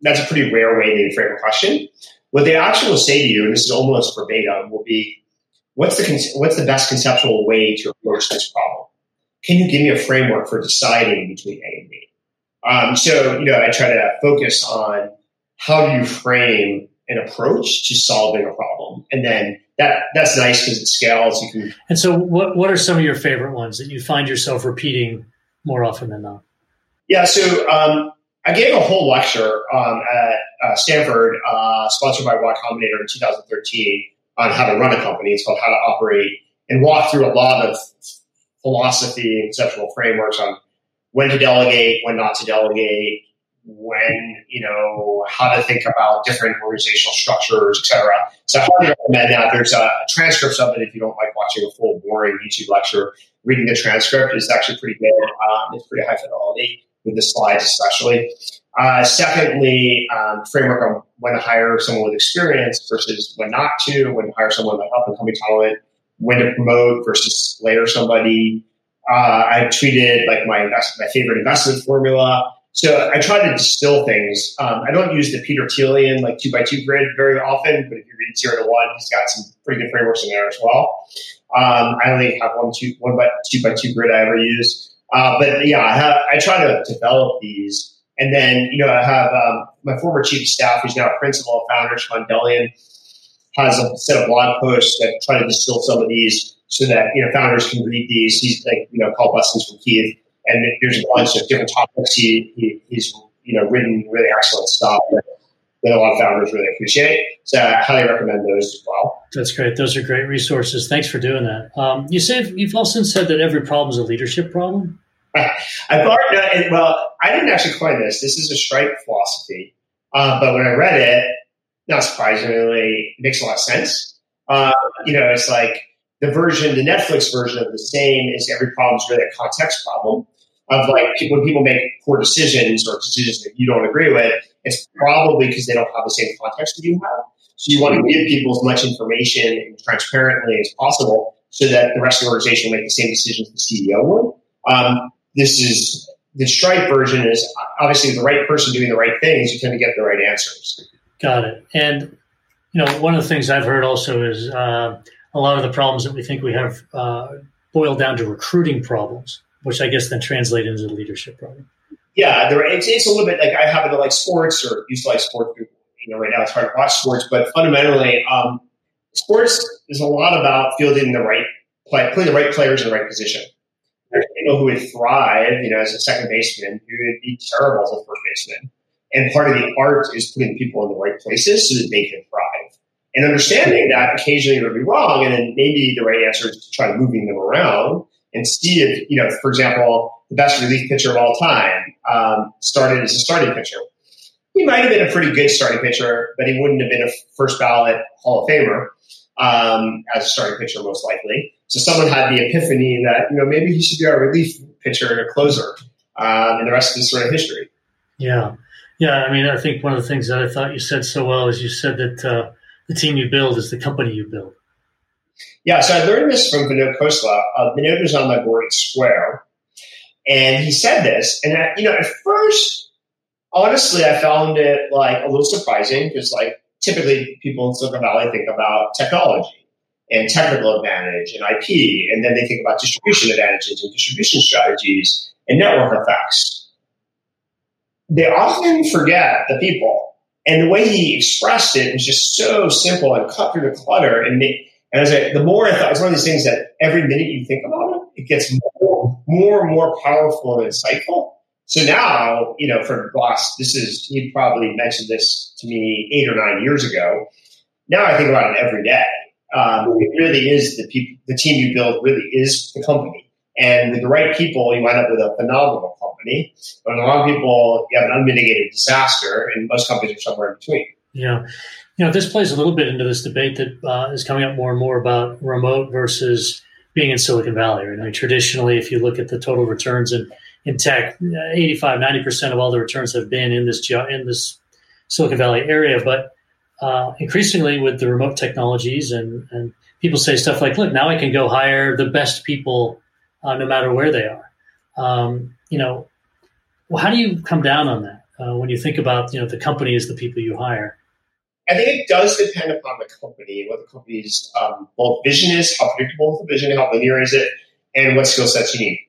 That's a pretty rare way they frame a question. What they actually will say to you, and this is almost verbatim, will be, what's the con- what's the best conceptual way to approach this problem? Can you give me a framework for deciding between A and B? Um, so, you know, I try to focus on how do you frame an approach to solving a problem. And then that that's nice because it scales. You can. And so what, what are some of your favorite ones that you find yourself repeating more often than not? Yeah, so um, I gave a whole lecture um, at uh, Stanford, uh, sponsored by Y Combinator in two thousand thirteen, on how to run a company. It's called How to Operate, and walk through a lot of philosophy and conceptual frameworks on when to delegate, when not to delegate, when, you know, how to think about different organizational structures, et cetera. So I highly recommend that. There's a transcript of it if you don't like watching a full boring YouTube lecture. Reading the transcript is actually pretty good. Um, it's pretty high fidelity with the slides especially. Uh, secondly, um, framework on when to hire someone with experience versus when not to, when to hire someone with up-and-coming talent, when to promote versus layer somebody. Uh, I tweeted like my invest- my favorite investment formula. So I try to distill things. Um, I don't use the Peter Thielian like two by two grid very often, but if you read Zero to One, he's got some pretty good frameworks in there as well. Um, I only have one two one by two by two grid I ever use, uh, but yeah, I have. I try to develop these, and then you know I have um, my former chief of staff, who's now a principal of Founders Fund, has a set of blog posts that try to distill some of these so that you know founders can read these. He's like you know called Lessons from Keith. And there's a bunch of different topics he, he he's you know written really excellent stuff that, that a lot of founders really appreciate. So I highly recommend those as well. That's great. Those are great resources. Thanks for doing that. Um, you said you've also said that every problem is a leadership problem. I thought uh, well, I didn't actually coin this. This is a Stripe philosophy, uh, but when I read it, not surprisingly, it makes a lot of sense. Uh, you know, it's like the version, the Netflix version of the same is every problem is really a context problem. Of like when people make poor decisions or decisions that you don't agree with, it's probably because they don't have the same context that you have. So you want to give people as much information and transparently as possible so that the rest of the organization will make the same decisions the C E O would. Um, this is the Stripe version is obviously the right person doing the right things. You tend to get the right answers. Got it. And you know, one of the things I've heard also is uh, a lot of the problems that we think we have uh, boil down to recruiting problems, which I guess then translated into leadership problem. Yeah, there, it's, it's a little bit like I happen to like sports or used to like sports. You know, right now it's hard to watch sports, but fundamentally, um, sports is a lot about fielding the right play, putting the right players in the right position. There's people who would thrive, you know, as a second baseman, who would be terrible as a first baseman. And part of the art is putting people in the right places so that they can thrive. And understanding that occasionally you're going to be wrong, and then maybe the right answer is to try moving them around. And see if, you know, for example, the best relief pitcher of all time um, started as a starting pitcher. He might have been a pretty good starting pitcher, but he wouldn't have been a first ballot Hall of Famer um, as a starting pitcher, most likely. So someone had the epiphany that, you know, maybe he should be our relief pitcher and a closer. Um, and the rest is sort of history. Yeah. Yeah. I mean, I think one of the things that I thought you said so well is you said that uh, the team you build is the company you build. Yeah, so I learned this from Vinod Khosla. Uh, Vinod was on my board at Square, and he said this. And I, you know, at first, honestly, I found it like a little surprising because, like, typically people in Silicon Valley think about technology and technical advantage and I P, and then they think about distribution advantages and distribution strategies and network effects. They often forget the people, and the way he expressed it was just so simple and cut through the clutter and made. And as I, the more I thought, it's one of these things that every minute you think about it, it gets more, more and more powerful and insightful. So now, you know, for Boss, this is, he probably mentioned this to me eight or nine years ago. Now I think about it every day. Um, it really is the people, the team you build really is the company. And with the right people, you wind up with a phenomenal company. But with the wrong people, you have an unmitigated disaster, and most companies are somewhere in between. Yeah. You know, this plays a little bit into this debate that uh, is coming up more and more about remote versus being in Silicon Valley. Right? I mean, traditionally, if you look at the total returns in, in tech, eighty-five, ninety percent of all the returns have been in this in this Silicon Valley area. But uh, increasingly with the remote technologies and, and people say stuff like, look, now I can go hire the best people uh, no matter where they are. Um, you know, well, how do you come down on that uh, when you think about, you know, the company is the people you hire? I think it does depend upon the company, what the company's um, both vision is, how predictable the vision, how linear is it, and what skill sets you need.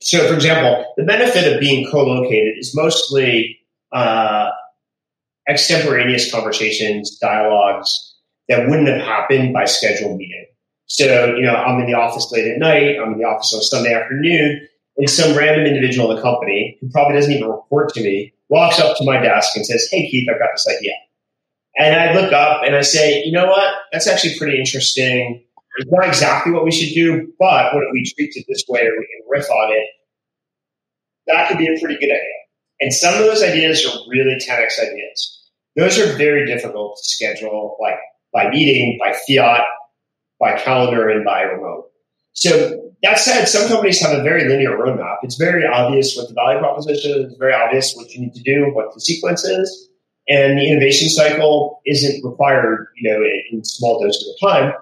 So, for example, the benefit of being co-located is mostly uh, extemporaneous conversations, dialogues that wouldn't have happened by scheduled meeting. So, you know, I'm in the office late at night, I'm in the office on Sunday afternoon, and some random individual in the company who probably doesn't even report to me walks up to my desk and says, hey, Keith, I've got this idea. And I look up and I say, you know what? That's actually pretty interesting. It's not exactly what we should do, but what if we treat it this way or we can riff on it? That could be a pretty good idea. And some of those ideas are really ten X ideas. Those are very difficult to schedule, like by meeting, by fiat, by calendar, and by remote. So that said, some companies have a very linear roadmap. It's very obvious what the value proposition is. It's very obvious what you need to do, what the sequence is. And the innovation cycle isn't required, you know, in small doses at a time.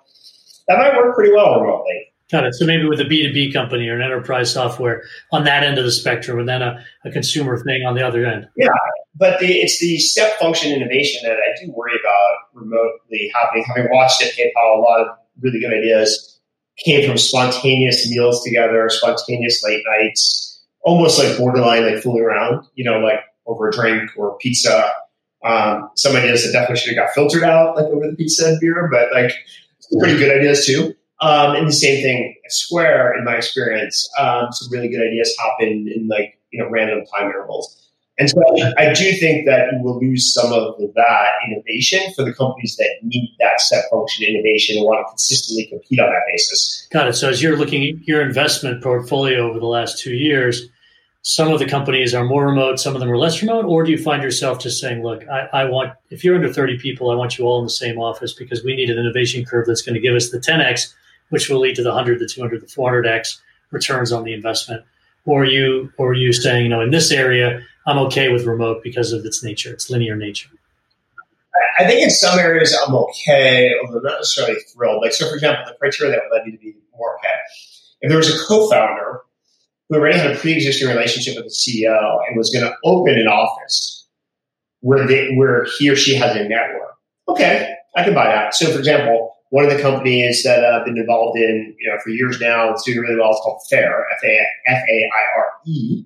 That might work pretty well remotely. Got it. So maybe with a B two B company or an enterprise software on that end of the spectrum, and then a, a consumer thing on the other end. Yeah, but the, it's the step function innovation that I do worry about remotely happening. Having watched at PayPal, a lot of really good ideas came from spontaneous meals together, spontaneous late nights, almost like borderline, like fooling around, you know, like over a drink or pizza. Um, some ideas that definitely should have got filtered out, like over the pizza and beer, but like pretty good ideas too. Um, and the same thing at Square, in my experience, um, some really good ideas happen in like, you know, random time intervals. And so I do think that you will lose some of that innovation for the companies that need that step function innovation and want to consistently compete on that basis. Got it. So as you're looking at your investment portfolio over the last two years, some of the companies are more remote, some of them are less remote, or do you find yourself just saying, look, I, I want, if you're under thirty people, I want you all in the same office because we need an innovation curve that's going to give us the ten X, which will lead to the one hundred, the two hundred, the four hundred X returns on the investment. Or you, or you saying, you know, in this area, I'm okay with remote because of its nature, its linear nature. I think in some areas I'm okay, although not necessarily thrilled. Like, so for example, the criteria that led me to be more okay. If there was a co-founder who already had a pre-existing relationship with the C E O and was going to open an office where they, where he or she has a network. Okay, I can buy that. So, for example, one of the companies that I've been involved in, you know, for years now, it's doing really well. It's called Faire, F A I R E.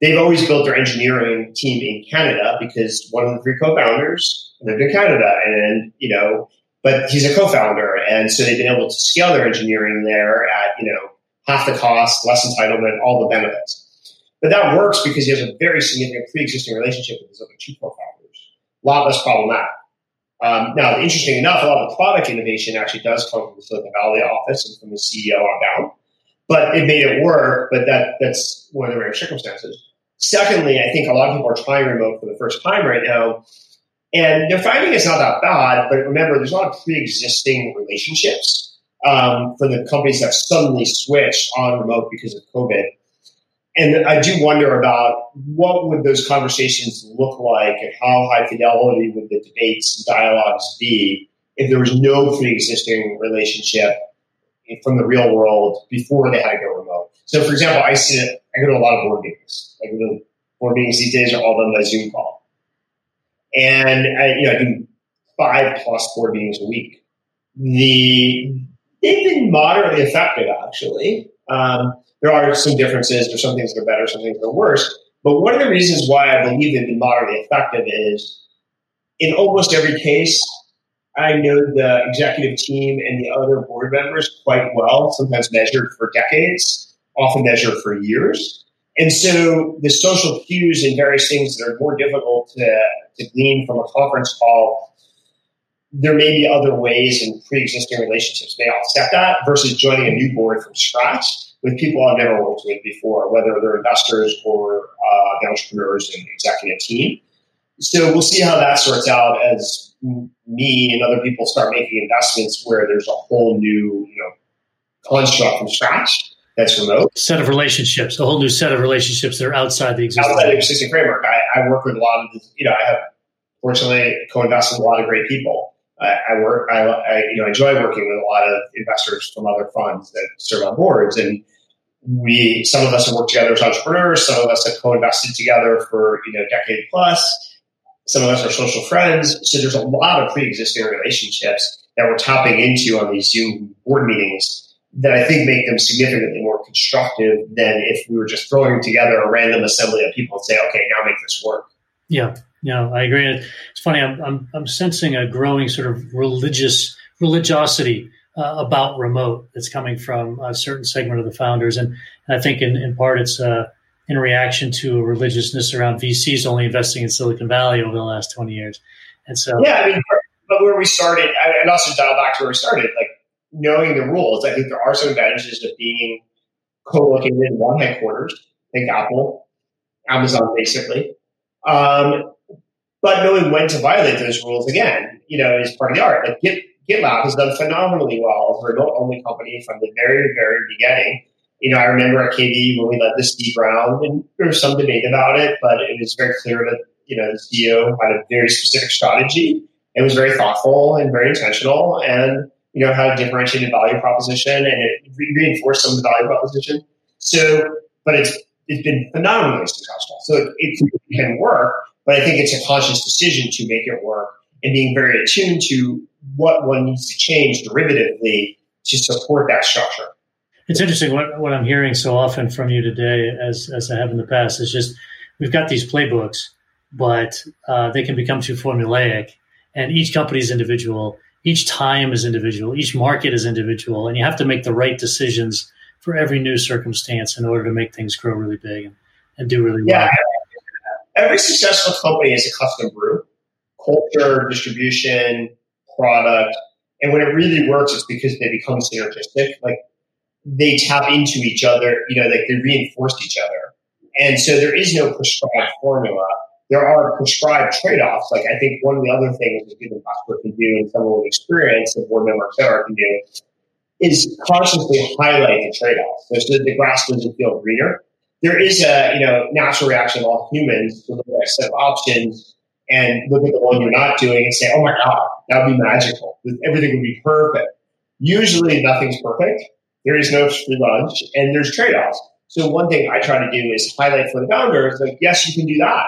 They've always built their engineering team in Canada because one of the three co-founders lived in Canada, and you know, but he's a co-founder, and so they've been able to scale their engineering there at, you know, half the cost, less entitlement, all the benefits. But that works because he has a very significant pre-existing relationship with his other two co-founders. A lot less problematic. Um, now, interesting enough, a lot of the product innovation actually does come from the Silicon Valley office and from the C E O on down. But it made it work, but that that's one of the rare circumstances. Secondly, I think a lot of people are trying remote for the first time right now. And they're finding it's not that bad, but remember, there's a lot of pre-existing relationships. Um, for the companies that suddenly switched on remote because of COVID. And I do wonder about what would those conversations look like and how high fidelity would the debates and dialogues be if there was no pre-existing relationship from the real world before they had to go remote. So, for example, I sit, I go to a lot of board meetings. Like the board meetings these days are all done by Zoom call. And I, you know, I do five plus board meetings a week. The... They've been moderately effective, actually. Um, there are some differences. There's some things that are better, some things that are worse. But one of the reasons why I believe they've been moderately effective is in almost every case, I know the executive team and the other board members quite well, sometimes measured for decades, often measured for years. And so the social cues and various things that are more difficult to, to glean from a conference call, there may be other ways and pre-existing relationships may offset that versus joining a new board from scratch with people I've never worked with before, whether they're investors or uh, entrepreneurs and executive team. So we'll see how that sorts out as me and other people start making investments where there's a whole new, you know, construct from scratch that's remote. Set of relationships, a whole new set of relationships that are outside the existing, outside the existing framework. I, I work with a lot of, the, you know, I have fortunately, co-invest with a lot of great people. I, I work, I, I you know, enjoy working with a lot of investors from other funds that serve on boards, and we, some of us have worked together as entrepreneurs, some of us have co-invested together for, you know, a decade plus. Some of us are social friends. So there's a lot of pre-existing relationships that we're tapping into on these Zoom board meetings that I think make them significantly more constructive than if we were just throwing together a random assembly of people and say, okay, now make this work. Yeah, yeah, I agree. It's funny. I'm I'm, I'm sensing a growing sort of religious religiosity uh, about remote that's coming from a certain segment of the founders. And, and I think in, in part it's uh, in reaction to a religiousness around V Cs only investing in Silicon Valley over the last twenty years. And so, yeah, I mean, but where we started, and also dial back to where we started, like, knowing the rules, I think there are some advantages of being co-located in one headquarters, like Apple, Amazon, basically. Um, but knowing when to violate those rules, again, you know, is part of the art. Like Git, GitLab has done phenomenally well as a remote-only company from the very, very beginning. You know, I remember at K D when we led the Steve round, and there was some debate about it, but it was very clear that, you know, the C E O had a very specific strategy. It was very thoughtful and very intentional, and you know, how to differentiate a value proposition, and it reinforced some of the value proposition. So, but it's it's been phenomenally successful. So it, it can work, but I think it's a conscious decision to make it work and being very attuned to what one needs to change derivatively to support that structure. It's interesting what, what I'm hearing so often from you today, as as I have in the past, is just we've got these playbooks, but uh, they can become too formulaic, and each company is individual. Each time is individual, each market is individual, and you have to make the right decisions for every new circumstance in order to make things grow really big and, and do really well. Yeah, every successful company is a custom brew, culture, distribution, product, and when it really works, it's because they become synergistic. Like they tap into each other, you know, like they reinforce each other. And so there is no prescribed formula. There are prescribed trade-offs. Like I think one of the other things that a good investor can do, and someone with experience, a board member, et cetera, can do, is consciously highlight the trade-offs. So, so that the grass doesn't feel greener. There is a, you know, natural reaction of all humans to look at a set of options and look at the one you're not doing and say, oh my God, that would be magical. Everything would be perfect. Usually nothing's perfect. There is no free lunch, and there's trade-offs. So one thing I try to do is highlight for the founders, like, yes, you can do that.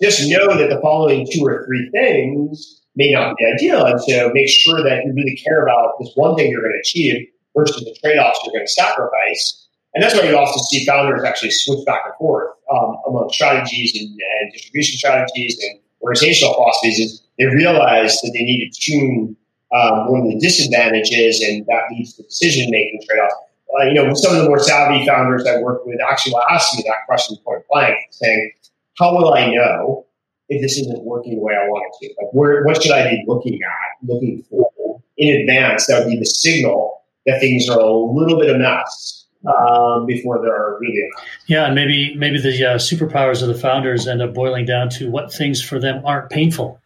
Just know that the following two or three things may not be ideal. And so make sure that you really care about this one thing you're going to achieve versus the trade-offs you're going to sacrifice. And that's why you often see founders actually switch back and forth um, among strategies and, and distribution strategies and organizational philosophies. Is they realize that they need to tune um, one of the disadvantages, and that leads to decision-making trade-offs. Uh, you know, some of the more savvy founders I work with actually will ask me that question point blank, saying, how will I know if this isn't working the way I want it to? Like, where, what should I be looking at, looking for in advance? That would be the signal that things are a little bit of mess um, before they're really a mess. Yeah, and maybe maybe the uh, superpowers of the founders end up boiling down to what things for them aren't painful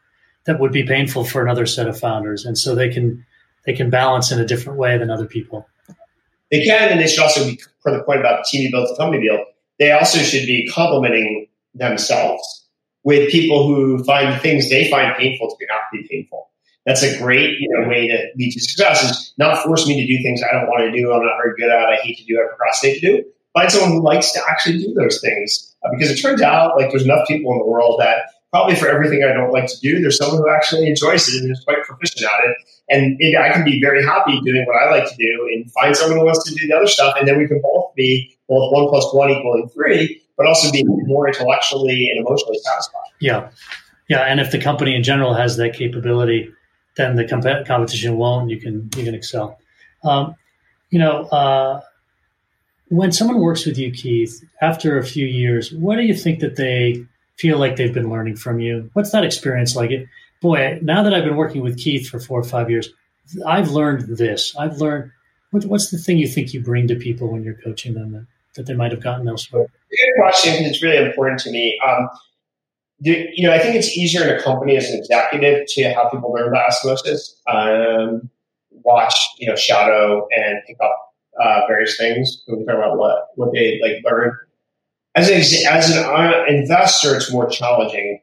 that would be painful for another set of founders, and so they can they can balance in a different way than other people. They can, and they should also be, for the point about the team you build, the company build, they also should be complementing themselves with people who find things they find painful to be not be painful. That's a great, you know, way to lead to success, is not force me to do things I don't want to do, I'm not very good at, I hate to do, I procrastinate to do. Find someone who likes to actually do those things. Uh, because it turns out, like, there's enough people in the world that probably for everything I don't like to do, there's someone who actually enjoys it and is quite proficient at it. And it, I can be very happy doing what I like to do and find someone who wants to do the other stuff. And then we can both be both one plus one equaling three, but also be more intellectually and emotionally satisfied. Yeah. Yeah. And if the company in general has that capability, then the comp- competition won't, you can, you can excel. Um, you know, uh, when someone works with you, Keith, after a few years, what do you think that they feel like they've been learning from you? What's that experience like? It, boy, now that I've been working with Keith for four or five years, I've learned this. I've learned what, what's the thing you think you bring to people when you're coaching them that, that they might have gotten elsewhere? Good question, because it's really important to me. Um, you know, I think it's easier in a company as an executive to have people learn by osmosis, um, watch, you know, shadow, and pick up uh, various things. When we talk about what what they like learn. As an as an investor, it's more challenging.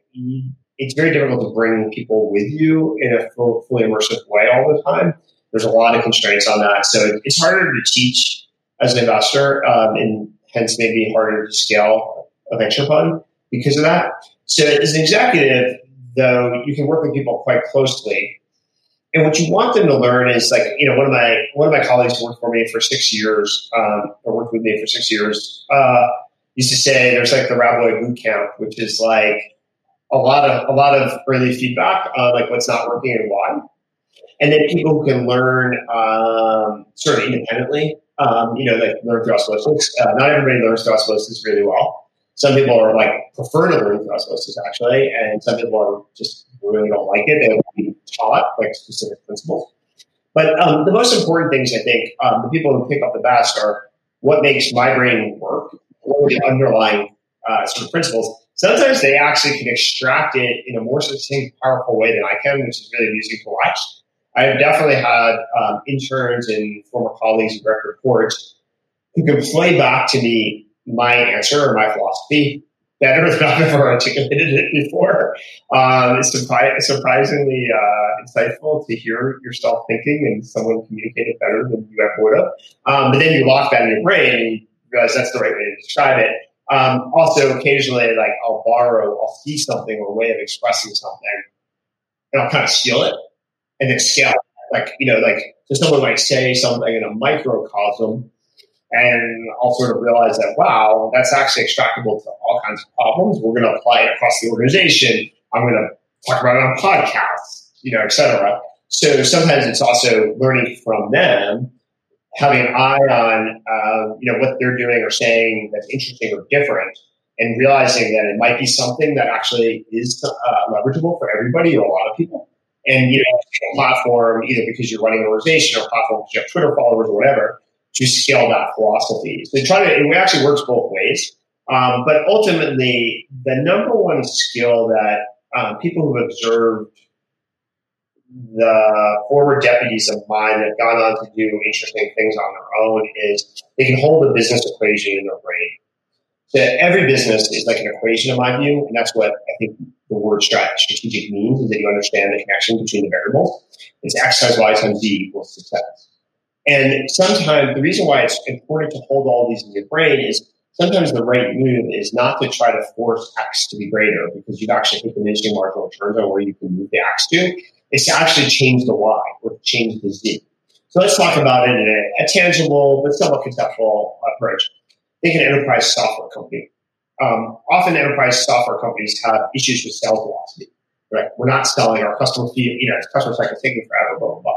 it's very difficult to bring people with you in a full, fully immersive way all the time. There's a lot of constraints on that. So it's harder to teach as an investor, um, and hence maybe harder to scale a venture fund because of that. So as an executive, though, you can work with people quite closely. And what you want them to learn is, like, you know, one of my one of my colleagues worked for me for six years, um, or worked with me for six years, uh, used to say there's like the Raboy boot camp, which is like a lot of a lot of early feedback on like what's not working and why, and then people who can learn um, sort of independently, um, you know, like learn through osmosis. Uh, not everybody learns through osmosis really well. Some people are like prefer to learn through osmosis actually, and some people are just really don't like it. They would be taught like specific principles. But um, the most important things, I think, um, the people who pick up the best are what makes my brain work, what are the underlying uh, sort of principles. Sometimes they actually can extract it in a more succinct, powerful way than I can, which is really amusing to watch. I have definitely had um, interns and former colleagues and direct reports who can play back to me my answer or my philosophy better than I've ever articulated it before. Um, it's surpri- surprisingly uh, insightful to hear yourself thinking and someone communicate it better than you ever would have. Um, but then you lock that in your brain and you realize that's the right way to describe it. Um, also, occasionally, like I'll borrow, I'll see something or a way of expressing something, and I'll kind of steal it and then scale it. Like, you know, like so someone might say something in a microcosm, and I'll sort of realize that, wow, that's actually extractable to all kinds of problems. We're going to apply it across the organization. I'm going to talk about it on podcasts, you know, et cetera. So sometimes it's also learning from them, having an eye on, um, you know, what they're doing or saying that's interesting or different, and realizing that it might be something that actually is uh, leverageable for everybody or a lot of people. And, you know, a platform, either because you're running an organization or a platform because you have Twitter followers or whatever, to scale that philosophy. So try to, it actually works both ways. Um, but ultimately, the number one skill that um, people who've observed the former deputies of mine that have gone on to do interesting things on their own is they can hold a business equation in their brain. So every business is like an equation in my view, and that's what I think the word strategic means, is that you understand the connection between the variables. It's X times Y times Z equals success. And sometimes the reason why it's important to hold all these in your brain is sometimes the right move is not to try to force X to be greater because you've actually hit the diminishing marginal returns on where you can move the X to. It's to actually change the Y or change the Z. So let's talk about it in a, a tangible but somewhat conceptual approach. Think an enterprise software company. Um, often enterprise software companies have issues with sales velocity. Right? We're not selling our customer fee, you know, it's customer cycle taking forever, blah, blah, blah.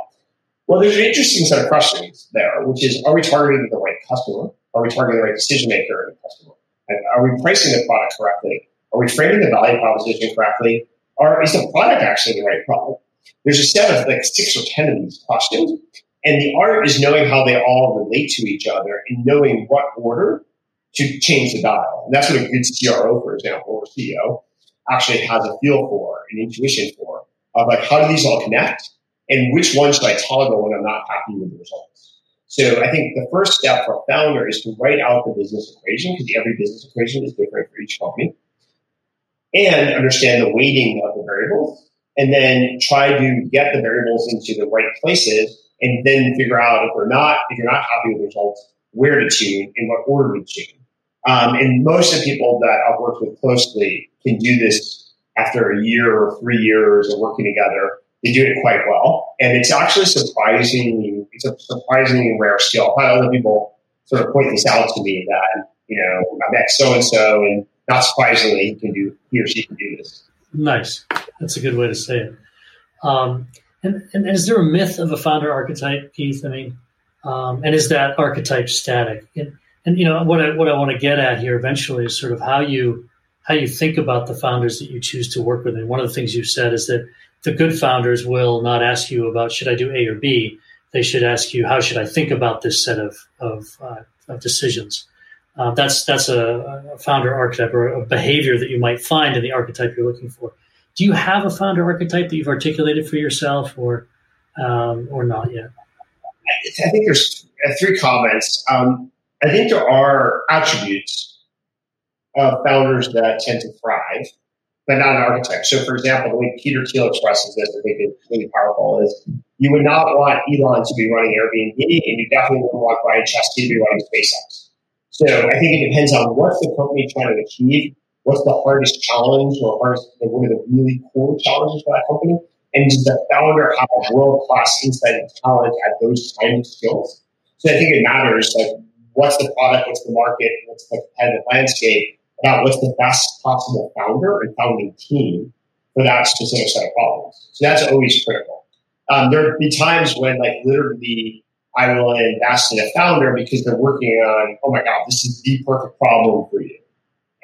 Well, there's an interesting set of questions there, which is, are we targeting the right customer? Are we targeting the right decision maker and customer? And are we pricing the product correctly? Are we framing the value proposition correctly? Or is the product actually the right product? There's a set of like six or ten of these questions, and the art is knowing how they all relate to each other and knowing what order to change the dial. And that's what a good C R O, for example, or C E O, actually has a feel for, an intuition for, of like, how do these all connect? And which one should I toggle when I'm not happy with the results? So I think the first step for a founder is to write out the business equation, because every business equation is different for each company, and understand the weighting of the variables, and then try to get the variables into the right places, and then figure out if we're not, if you're not happy with the results, where to tune and what order to tune. Um, and most of the people that I've worked with closely can do this after a year or three years of working together. They do it quite well, and it's actually surprisingly, it's a surprisingly rare skill. I've had other people sort of point this out to me that, you know, I met so-and-so, and not surprisingly, he can do, he or she can do this. Nice. That's a good way to say it. Um, and, and is there a myth of a founder archetype, Keith? I mean, um, and is that archetype static? And, and you know, what I, what I want to get at here eventually is sort of how you, how you think about the founders that you choose to work with. And one of the things you've said is that the good founders will not ask you about, should I do A or B? They should ask you, how should I think about this set of of, uh, of decisions? Uh, that's that's a, a founder archetype or a behavior that you might find in the archetype you're looking for. Do you have a founder archetype that you've articulated for yourself, or um, or not yet? I think there's three comments. Um, I think there are attributes of founders that tend to thrive but not an architect. So, for example, the way Peter Thiel expresses this, I think it's really powerful, is you would not want Elon to be running Airbnb, and you definitely wouldn't want Brian Chesky to be running SpaceX. So I think it depends on what's the company trying to achieve, what's the hardest challenge, or hardest, what are the really core challenges for that company, and does the founder have a world-class insight and talent at those kind of skills? So I think it matters, like, what's the product, what's the market, what's the competitive landscape, about what's the best possible founder and founding team for that specific set of problems. So that's always critical. Um, there will be times when, like, literally I will invest in a founder because they're working on, oh my God, this is the perfect problem for you.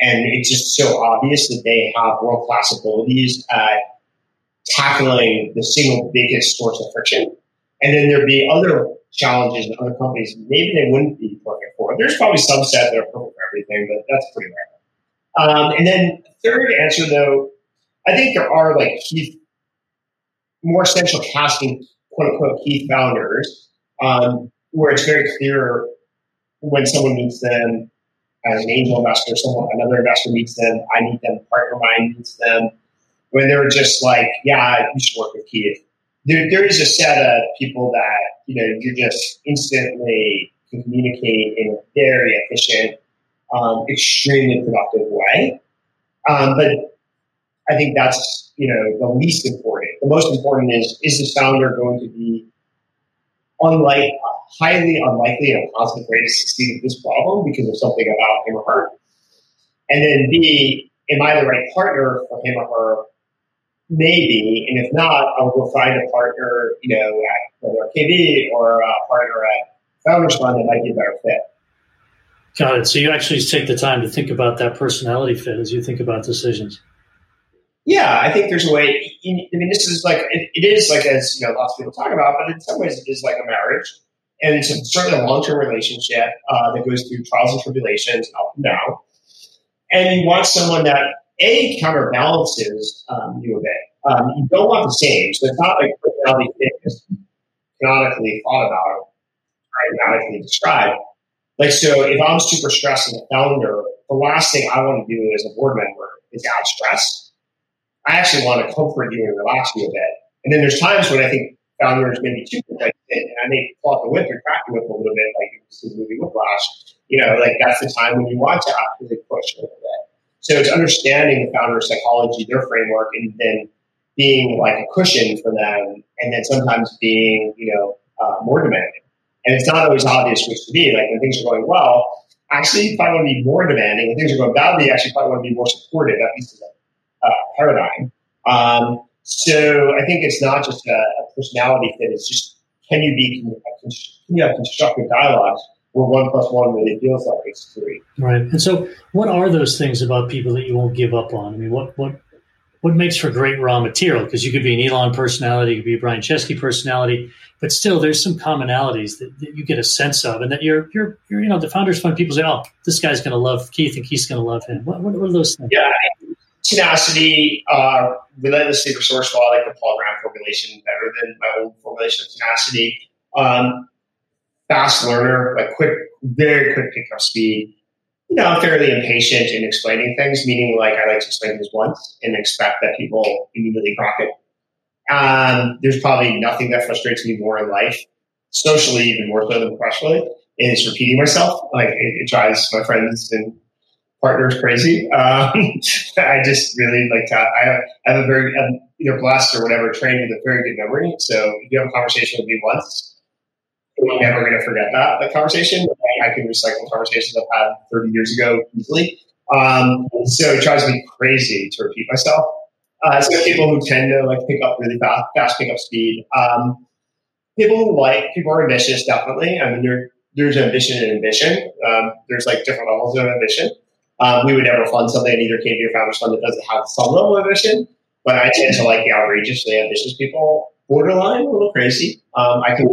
And it's just so obvious that they have world-class abilities at tackling the single biggest source of friction. And then there'd be other challenges in other companies maybe they wouldn't be perfect for. There's probably some set that are perfect for everything, but that's pretty rare. Um, and then third answer, though, I think there are, like, key, more central casting, quote-unquote, key founders, um, where it's very clear when someone meets them as an angel investor, someone, another investor meets them, I meet them, partner of mine meets them, when they're just like, yeah, you should work with Keith. There, there is a set of people that, you know, you just instantly can communicate in a very efficient, um, extremely productive way. Um, but I think that's, you know, the least important. The most important is, is the founder going to be unlike, highly unlikely in a positive way to succeed at this problem because of something about him or her? And then B, am I the right partner for him or her? Maybe, and if not, I'll go find a partner, you know, at whether K B or a partner at Founders Fund that might be a better fit. Got it. So you actually take the time to think about that personality fit as you think about decisions. Yeah, I think there's a way. I mean, this is like it, it is like as you know, lots of people talk about, but in some ways, it is like a marriage, and it's certainly a long-term relationship uh, that goes through trials and tribulations, up and down. And you want someone that, A, counterbalances um, you a bit. Um, you don't want the same. So it's not like personality fit is canonically thought about or canonically described. Like, so if I'm super stressed as a founder, the last thing I want to do as a board member is add stress. I actually want to comfort you and relax you a bit. And then there's times when I think founders may be too protected, and I may plot the whip or crack the whip a little bit, like this is the movie Whiplash. You know, like that's the time when you want to actively push a little bit. So it's understanding the founder psychology, their framework, and then being like a cushion for them, and then sometimes being, you know, uh, more demanding. And it's not always obvious which to be. Like when things are going well, actually you probably want to be more demanding. When things are going badly, you actually probably want to be more supportive. At least as a uh, paradigm. Um, so I think it's not just a, a personality fit. It's just can you be can you have constructive dialogues where one plus one really feels like it's three. Right. And so what are those things about people that you won't give up on? I mean, what what what makes for great raw material? Because you could be an Elon personality, you could be a Brian Chesky personality, but still there's some commonalities that, that you get a sense of and that you're, you're, you're you know, the Founders Fund people say, oh, this guy's going to love Keith and Keith's going to love him. What, what are those things? Yeah, tenacity, uh, relentlessly resourceful. I like the Paul Graham formulation better than my old formulation of tenacity. Um, Fast learner, like quick, very quick pick up speed. You know, I'm fairly impatient in explaining things, meaning like I like to explain things once and expect that people immediately grok it. Um, there's probably nothing that frustrates me more in life, socially even more so than professionally, is repeating myself. Like it, it drives my friends and partners crazy. Um, I just really like to. I have, I have a very I'm either blessed or whatever trained with a very good memory. So if you have a conversation with me once, I'm never going to forget that, that conversation. I can recycle conversations I've had thirty years ago easily. Um, so it drives me crazy to repeat myself. Uh, so people who tend to like pick up really fast, fast pick up speed. Um, people who like, people are ambitious, definitely. I mean, there, there's ambition and ambition. Um, there's like different levels of ambition. Um, we would never fund something in either K B or Founders Fund that doesn't have some level of ambition, but I tend to like the outrageously ambitious people, borderline, a little crazy. Um, I can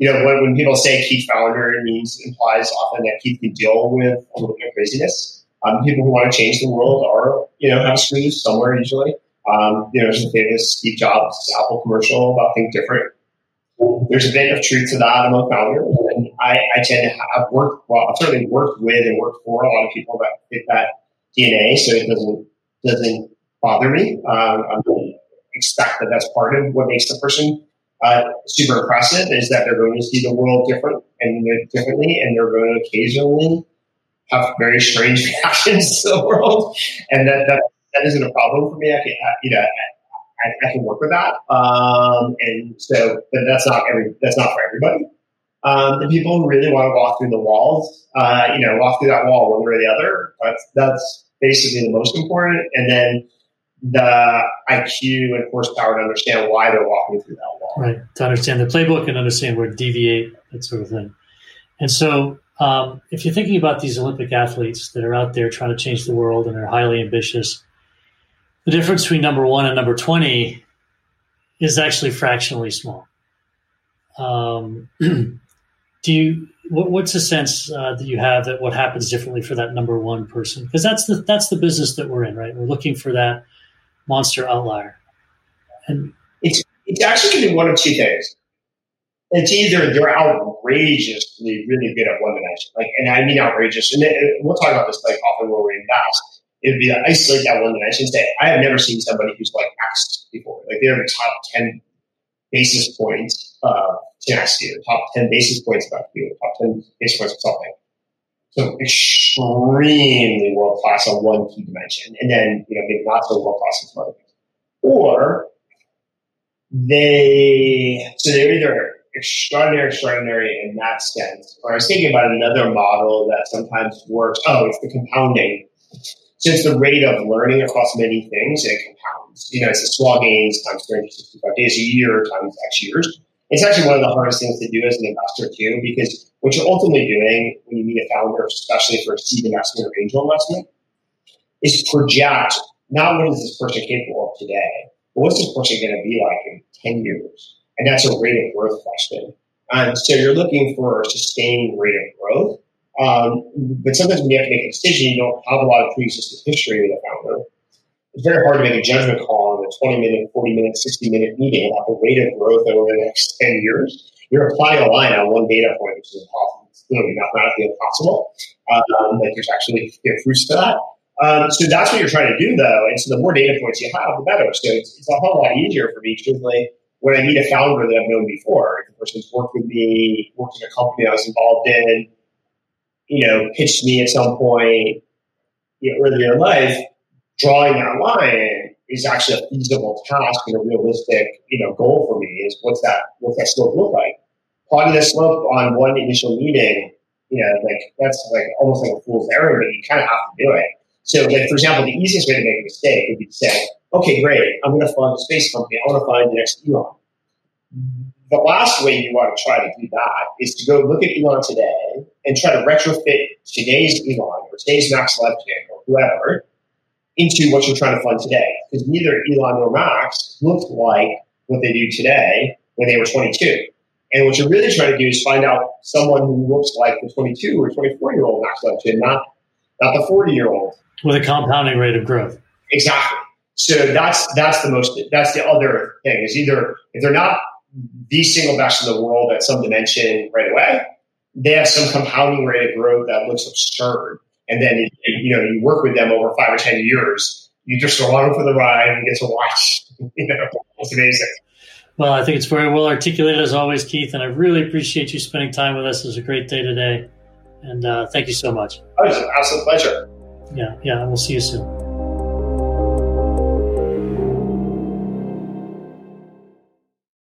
You know, when, when people say Keith founder, it means implies often that Keith can deal with a little bit of craziness. Um, people who want to change the world are, you know, have screws somewhere usually. Um, you know, there's a famous Steve Jobs Apple commercial about think different. There's a bit of truth to that among founders, and I, I tend to have worked. Well, I've certainly worked with and worked for a lot of people that fit that D N A, so it doesn't doesn't bother me. Uh, I expect that that's part of what makes the person uh, super impressive, is that they're going to see the world different and differently, and they're going to occasionally have very strange reactions to the world, and that that, that isn't a problem for me. I can, I, you know, I, I can work with that. Um, and so, but that's not every that's not for everybody. Um, the people who really want to walk through the walls, uh, you know, walk through that wall one way or the other. That's that's basically the most important. And then the I Q and horsepower to understand why they're walking through that wall. Right, to understand the playbook and understand where to deviate, that sort of thing. And so, Um, if you're thinking about these Olympic athletes that are out there trying to change the world and are highly ambitious, the difference between number one and number twenty is actually fractionally small. Um, do you? What, what's the sense uh, that you have that what happens differently for that number one person? Because that's the that's the business that we're in, right? We're looking for that monster outlier, and it's it's actually going to be one of two things. It's either they're outrageously really good at one dimension, like, and I mean outrageous, and we'll talk about this like often when we're in class. It would be like isolate that one dimension. Say, I have never seen somebody who's like axed before. Like they have the top ten basis points of tenacity, the top ten basis points about you, the top ten basis points of something. So extremely world class on one key dimension, and then you know maybe not so world class in some other things. Or they so they're either extraordinary, extraordinary in that sense. Or I was thinking about another model that sometimes works. Oh, it's the compounding. Since the rate of learning across many things, it compounds. You know, it's the small gains times three hundred sixty-five days a year times X years. It's actually one of the hardest things to do as an investor too, because what you're ultimately doing when you meet a founder, especially for a seed investment or angel investment, is project not what is this person capable of today, but what's this person going to be like in ten years. And that's a rate of growth question. Um, so you're looking for a sustained rate of growth. Um, but sometimes when you have to make a decision, you don't have a lot of pre-existing history with a founder. It's very hard to make a judgment call on a twenty-minute, forty-minute, sixty-minute meeting about the rate of growth over the next ten years. You're applying a line on one data point, which is impossible. It's literally mathematically impossible. Um, like there's actually proofs to that. Um, so that's what you're trying to do, though. And so the more data points you have, the better. So it's, it's a whole lot easier for me, truthfully, when I meet a founder that I've known before, the person's worked with me, worked in a company I was involved in, you know, pitched me at some point, you know, earlier in life, drawing that line is actually a feasible task and a realistic, you know, goal for me is what's that, what's that slope look like? Plotting the slope on one initial meeting, you know, like that's like almost like a fool's errand, but you kind of have to do it. So like, for example, the easiest way to make a mistake would be to say, okay, great, I'm going to fund a space company. I want to find the next Elon. The last way you want to try to do that is to go look at Elon today and try to retrofit today's Elon or today's Max Levchin or whoever into what you're trying to fund today. Because neither Elon nor Max looked like what they do today when they were twenty-two. And what you're really trying to do is find out someone who looks like the twenty-two or twenty-four-year-old Max Levchin, not, not the forty-year-old. With a compounding rate of growth. Exactly. So that's that's the most that's the other thing is either if they're not the single best in the world at some dimension right away, they have some compounding rate of growth that looks absurd, and then it, you know you work with them over five or ten years, you just go along for the ride and get to watch. You know, it's amazing. Well, I think it's very well articulated as always, Keith, and I really appreciate you spending time with us. It was a great day today, and uh, thank you so much. Oh, it was an absolute pleasure. Yeah, yeah, and we'll see you soon.